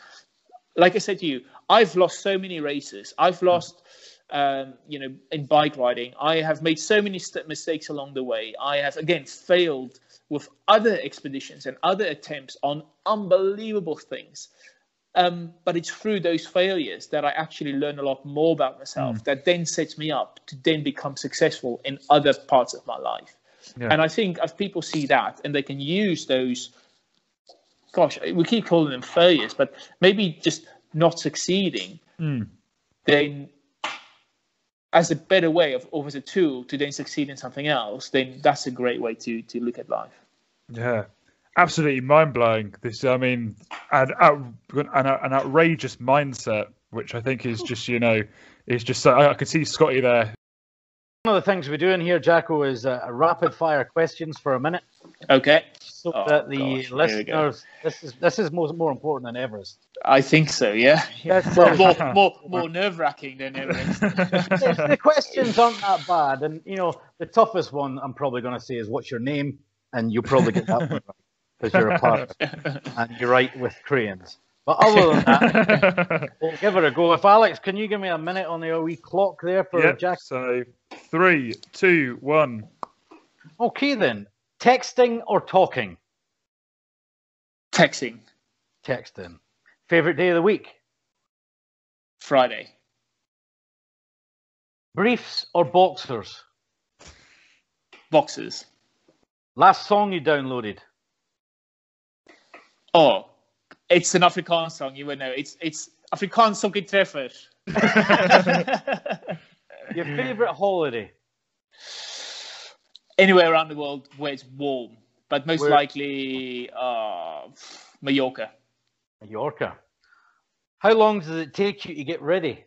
Like I said to you, I've lost so many races. I've lost, um, you know, in bike riding. I have made so many st- mistakes along the way. I have, again, failed with other expeditions and other attempts on unbelievable things. Um, but it's through those failures that I actually learn a lot more about myself, mm. that then sets me up to then become successful in other parts of my life. Yeah. And I think if people see that and they can use those, gosh, we keep calling them failures, but maybe just not succeeding, mm. then as a better way of, or as a tool to then succeed in something else, then that's a great way to to look at life. Yeah. Absolutely mind-blowing. This, I mean, an, an, an outrageous mindset, which I think is just, you know, is just so. I, I could see Scotty there. One of the things we're doing here, Jaco, is uh, rapid-fire questions for a minute. Okay. So oh, that the gosh, listeners, this is this is more, more important than Everest. I think so. Yeah. Yes, well, more more more nerve-wracking than Everest. the, the questions aren't that bad, and you know, the toughest one I'm probably going to say is, "What's your name?" And you probably get that one right. Because you're a part and you write with crayons. But other than that, we'll give her a go. If Alex, can you give me a minute on the wee clock there for yep, Jack? So three, two, one. Okay then. Texting or talking? Texting. Texting. Favorite day of the week? Friday. Briefs or boxers? Boxers. Last song you downloaded? Oh, it's an Afrikaans song, you would know. It's it's Afrikaans song in Treffers. Your favourite holiday? Anywhere around the world where it's warm, but most where... likely uh, Mallorca. Mallorca. How long does it take you to get ready?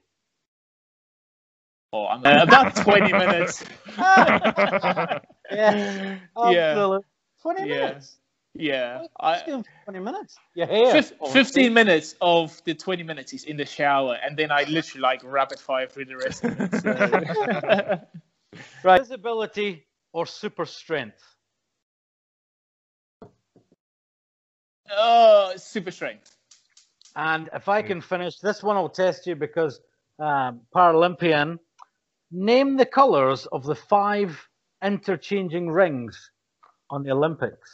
Oh, I'm uh, about twenty minutes. yeah, absolutely. Yeah. Twenty yeah. minutes. Yeah, I, twenty minutes. Yeah, F- fifteen minutes of the twenty minutes is in the shower, and then I literally like rapid fire through the rest of it. So. Right, visibility or super strength? Oh, super strength. And if I can finish this one, I'll test you because um, Paralympian. Name the colors of the five interchanging rings on the Olympics.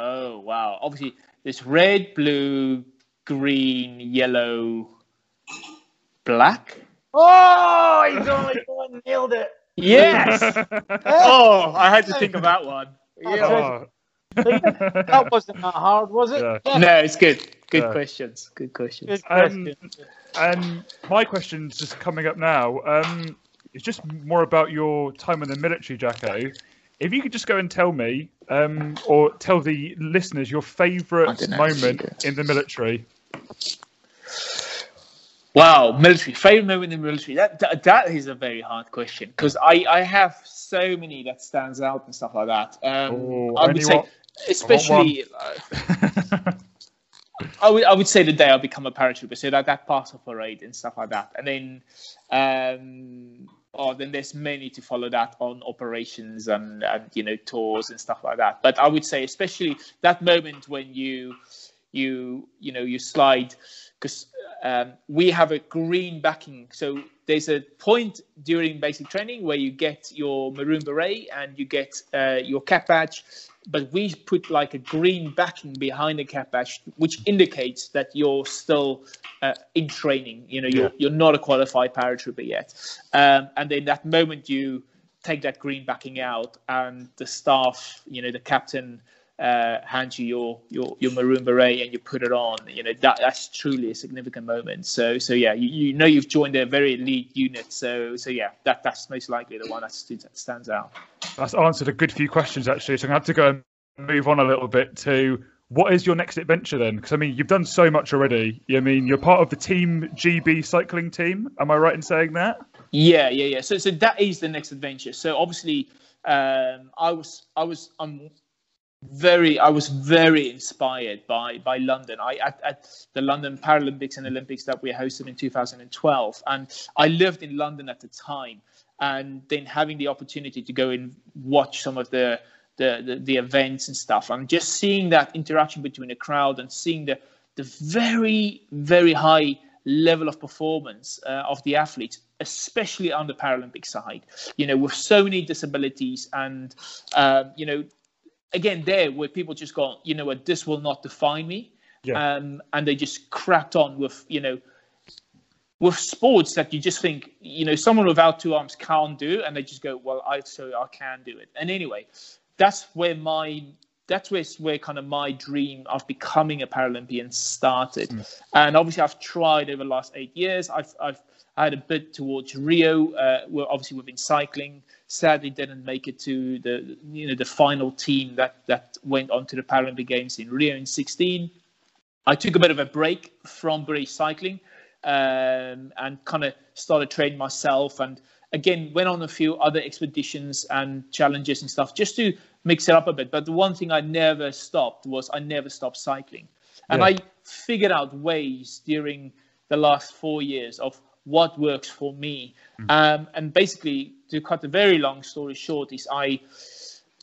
Oh, wow. Obviously, there's red, blue, green, yellow, black. Oh, he's only one nailed it. Yes. Oh, I had to think of that one. Yeah. That wasn't that hard, was it? Yeah. Yeah. No, it's good. Good yeah. questions. Good questions. Good questions. Um, um, my question's just coming up now. Um, it's just more about your time in the military, Jaco. If you could just go and tell me, um, or tell the listeners, your favourite moment in the military. Wow, military. Favourite moment in the military. That that, that is a very hard question, because I, I have so many that stands out and stuff like that. Um, oh, I would say, one? especially... I, I, would, I would say the day I become a paratrooper, so that, that pass off parade and stuff like that. And then... Um, oh, then there's many to follow that on operations and, and, you know, tours and stuff like that. But I would say especially that moment when you, you, you know, you slide, because um, we have a green backing. So there's a point during basic training where you get your maroon beret and you get uh, your cap badge. But we put like a green backing behind the cap badge, which indicates that you're still uh, in training. You know, you're, yeah. you're not a qualified paratrooper yet. Um, and then that moment you take that green backing out and the staff, you know, the captain uh, hands you your, your, your maroon beret and you put it on, you know, that, that's truly a significant moment. So, so yeah, you, you know, you've joined a very elite unit. So, so yeah, that, that's most likely the one that stands out. That's answered a good few questions, actually. So I'm going to have to go and move on a little bit to what is your next adventure then? Because, I mean, you've done so much already. I mean, you're part of the Team G B cycling team. Am I right in saying that? Yeah, yeah, yeah. So so that is the next adventure. So obviously, um, I was I was I'm very I was very inspired by by London. I at, at the London Paralympics and Olympics that we hosted in two thousand twelve, and I lived in London at the time. And then having the opportunity to go and watch some of the, the the the events and stuff, and just seeing that interaction between the crowd and seeing the the very very high level of performance uh, of the athletes, especially on the Paralympic side, you know, with so many disabilities and uh, you know, again there where people just go, you know what, this will not define me, yeah. um, and they just cracked on with, you know. With sports that you just think, you know, someone without two arms can't do, and they just go, well, I so I can do it. And anyway, that's where my that's where, where kind of my dream of becoming a Paralympian started. Mm. And obviously, I've tried over the last eight years. I've I've I had a bid towards Rio, uh, where obviously within cycling, sadly didn't make it to the you know the final team that that went on to the Paralympic Games in Rio in sixteen. I took a bit of a break from British cycling. Um, and kind of started training myself, and again went on a few other expeditions and challenges and stuff just to mix it up a bit. But the one thing I never stopped was I never stopped cycling, and yeah. I figured out ways during the last four years of what works for me. Mm. Um, and basically, to cut a very long story short, is I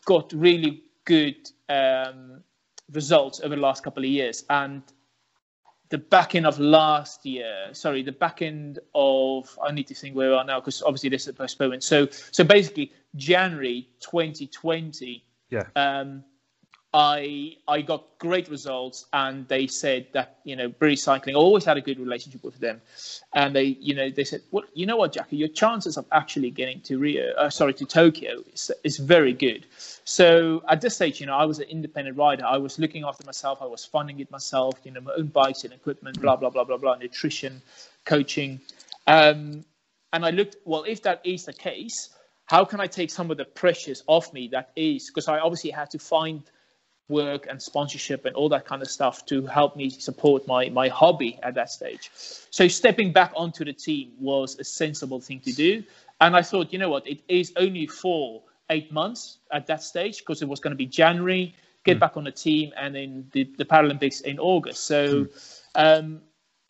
got really good um, results over the last couple of years, and the back end of last year, sorry, the back end of, I need to think where we are now, because obviously there's a postponement. So so basically, January twenty twenty, yeah. um, I I got great results, and they said that, you know, British Cycling, I always had a good relationship with them. And they, you know, they said, well, you know what, Jaco, your chances of actually getting to Rio, uh, sorry, to Tokyo is, is very good. So at this stage, you know, I was an independent rider. I was looking after myself. I was funding it myself, you know, my own bikes and equipment, blah, blah, blah, blah, blah, nutrition, coaching. Um, and I looked, well, if that is the case, how can I take some of the pressures off me that is? Because I obviously had to find work and sponsorship and all that kind of stuff to help me support my, my hobby at that stage. So stepping back onto the team was a sensible thing to do. And I thought, you know what, it is only for eight months at that stage, because it was going to be January, get mm. back on the team, and then the, the Paralympics in August. So mm. um,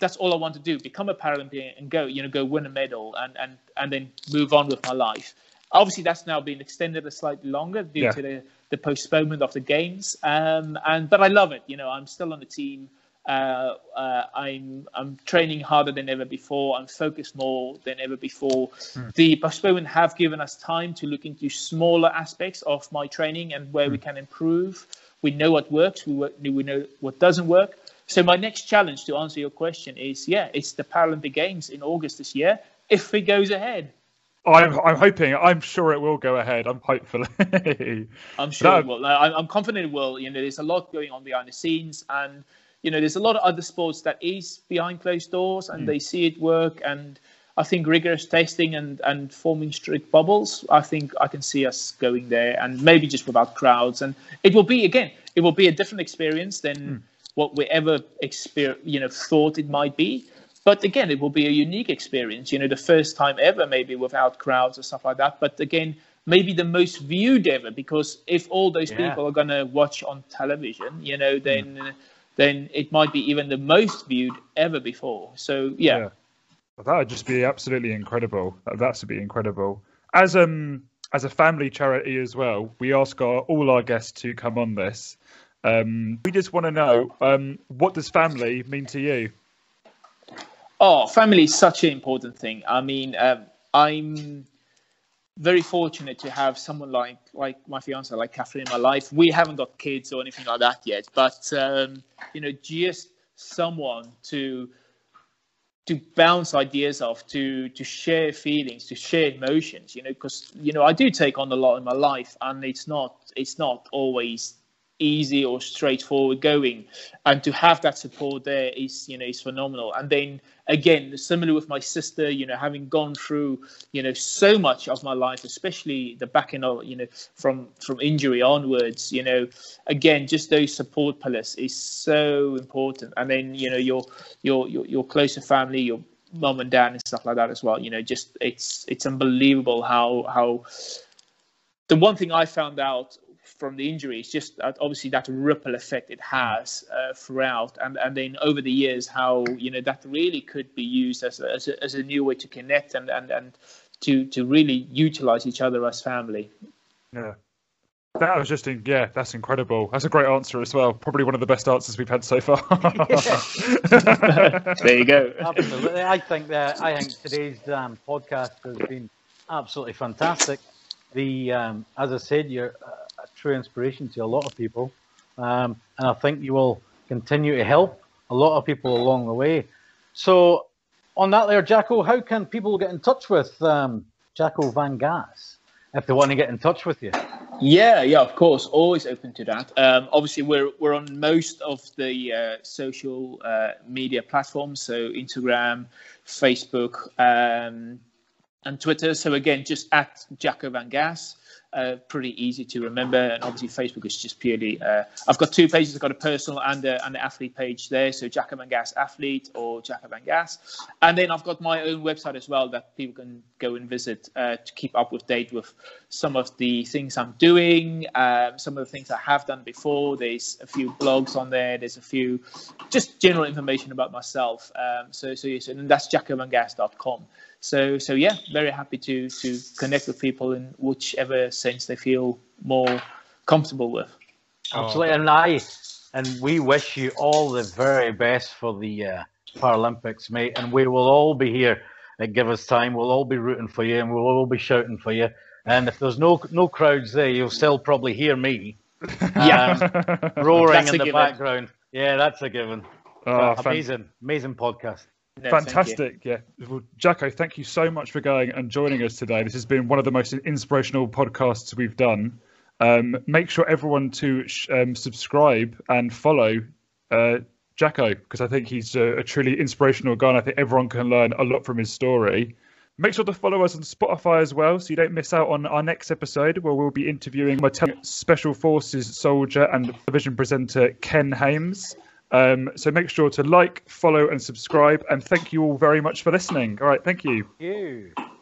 that's all I want to do, become a Paralympian and go, you know, go win a medal and, and, and then move on with my life. Obviously, that's now been extended a slightly longer due yeah. to the, the postponement of the games. Um, and But I love it. You know, I'm still on the team. Uh, uh, I'm I'm training harder than ever before. I'm focused more than ever before. Mm. The postponement have given us time to look into smaller aspects of my training and where mm. we can improve. We know what works. We, work, we know what doesn't work. So my next challenge, to answer your question, is, yeah, it's the Paralympic Games in August this year, if it goes ahead. I'm, I'm hoping. I'm sure it will go ahead. I'm hopefully. I'm sure no. it will. I'm confident it will. You know, there's a lot going on behind the scenes, and you know, there's a lot of other sports that is behind closed doors, and mm. they see it work. And I think rigorous testing and, and forming strict bubbles, I think I can see us going there, and maybe just without crowds. And it will be, again, it will be a different experience than mm. what we ever exper- you know, thought it might be. But again, it will be a unique experience, you know, the first time ever, maybe without crowds or stuff like that. But again, maybe the most viewed ever, because if all those yeah. people are going to watch on television, you know, then mm. then it might be even the most viewed ever before. So, yeah. yeah. That would just be absolutely incredible. That would be incredible. As um as a family charity as well, we ask our, all our guests to come on this. Um, we just want to know, um, what does family mean to you? Oh, family is such an important thing. I mean, um, I'm very fortunate to have someone like like my fiance, like Catherine, in my life. We haven't got kids or anything like that yet, but um, you know, just someone to to bounce ideas off, to to share feelings, to share emotions. You know, because you know, I do take on a lot in my life, and it's not it's not always easy or straightforward going, and to have that support there is, you know, is phenomenal. And then again, similarly with my sister, you know, having gone through, you know, so much of my life, especially the back end of, you know, from from injury onwards, you know, again, just those support pillars is so important. And then, you know, your your your, your closer family, your mum and dad and stuff like that as well. You know, just it's it's unbelievable how how the one thing I found out from the injuries, just obviously that ripple effect it has uh, throughout, and and then over the years, how, you know, that really could be used as a, as a, as a new way to connect and and and to to really utilize each other as family. Yeah, that was just in, yeah, that's incredible. That's a great answer as well. Probably one of the best answers we've had so far. There you go. Absolutely, I think that I think today's um, podcast has been absolutely fantastic. The um, as I said, you're Uh, true inspiration to a lot of people, um, and I think you will continue to help a lot of people along the way. So on that there, Jaco, how can people get in touch with um, Jaco Van Gass if they want to get in touch with you? Yeah, yeah, of course, always open to that. Um, obviously, we're we're on most of the uh, social uh, media platforms, so Instagram, Facebook, um, and Twitter. So again, just at Jaco Van Gass. Uh, pretty easy to remember, and obviously Facebook is just purely. Uh, I've got two pages. I've got a personal and a, and an athlete page there. So Jaco Van Gass athlete or Jaco Van Gass, and then I've got my own website as well that people can go and visit uh, to keep up with date with some of the things I'm doing, um, some of the things I have done before. There's a few blogs on there. There's a few just general information about myself. Um, so so yes, and that's jaco van gass dot com. So, so yeah, very happy to to connect with people in whichever sense they feel more comfortable with. Absolutely, and I and we wish you all the very best for the uh, Paralympics, mate. And we will all be here at Give Us Time. We'll all be rooting for you, and we'll all be shouting for you. And if there's no no crowds there, you'll still probably hear me, yeah, um, roaring in the background. Yeah, that's a given. Oh, amazing, amazing podcast. No, fantastic. Yeah, well, Jaco, thank you so much for going and joining us today. This has been one of the most inspirational podcasts we've done. Um make sure everyone to sh um, subscribe and follow uh Jaco, because I think he's a, a truly inspirational guy, and I think everyone can learn a lot from his story. Make sure to follow us on Spotify as well, so you don't miss out on our next episode, where we'll be interviewing my Special Forces soldier and television presenter Ken Hames. Um, so make sure to like, follow and subscribe, and thank you all very much for listening. All right, thank you. Thank you.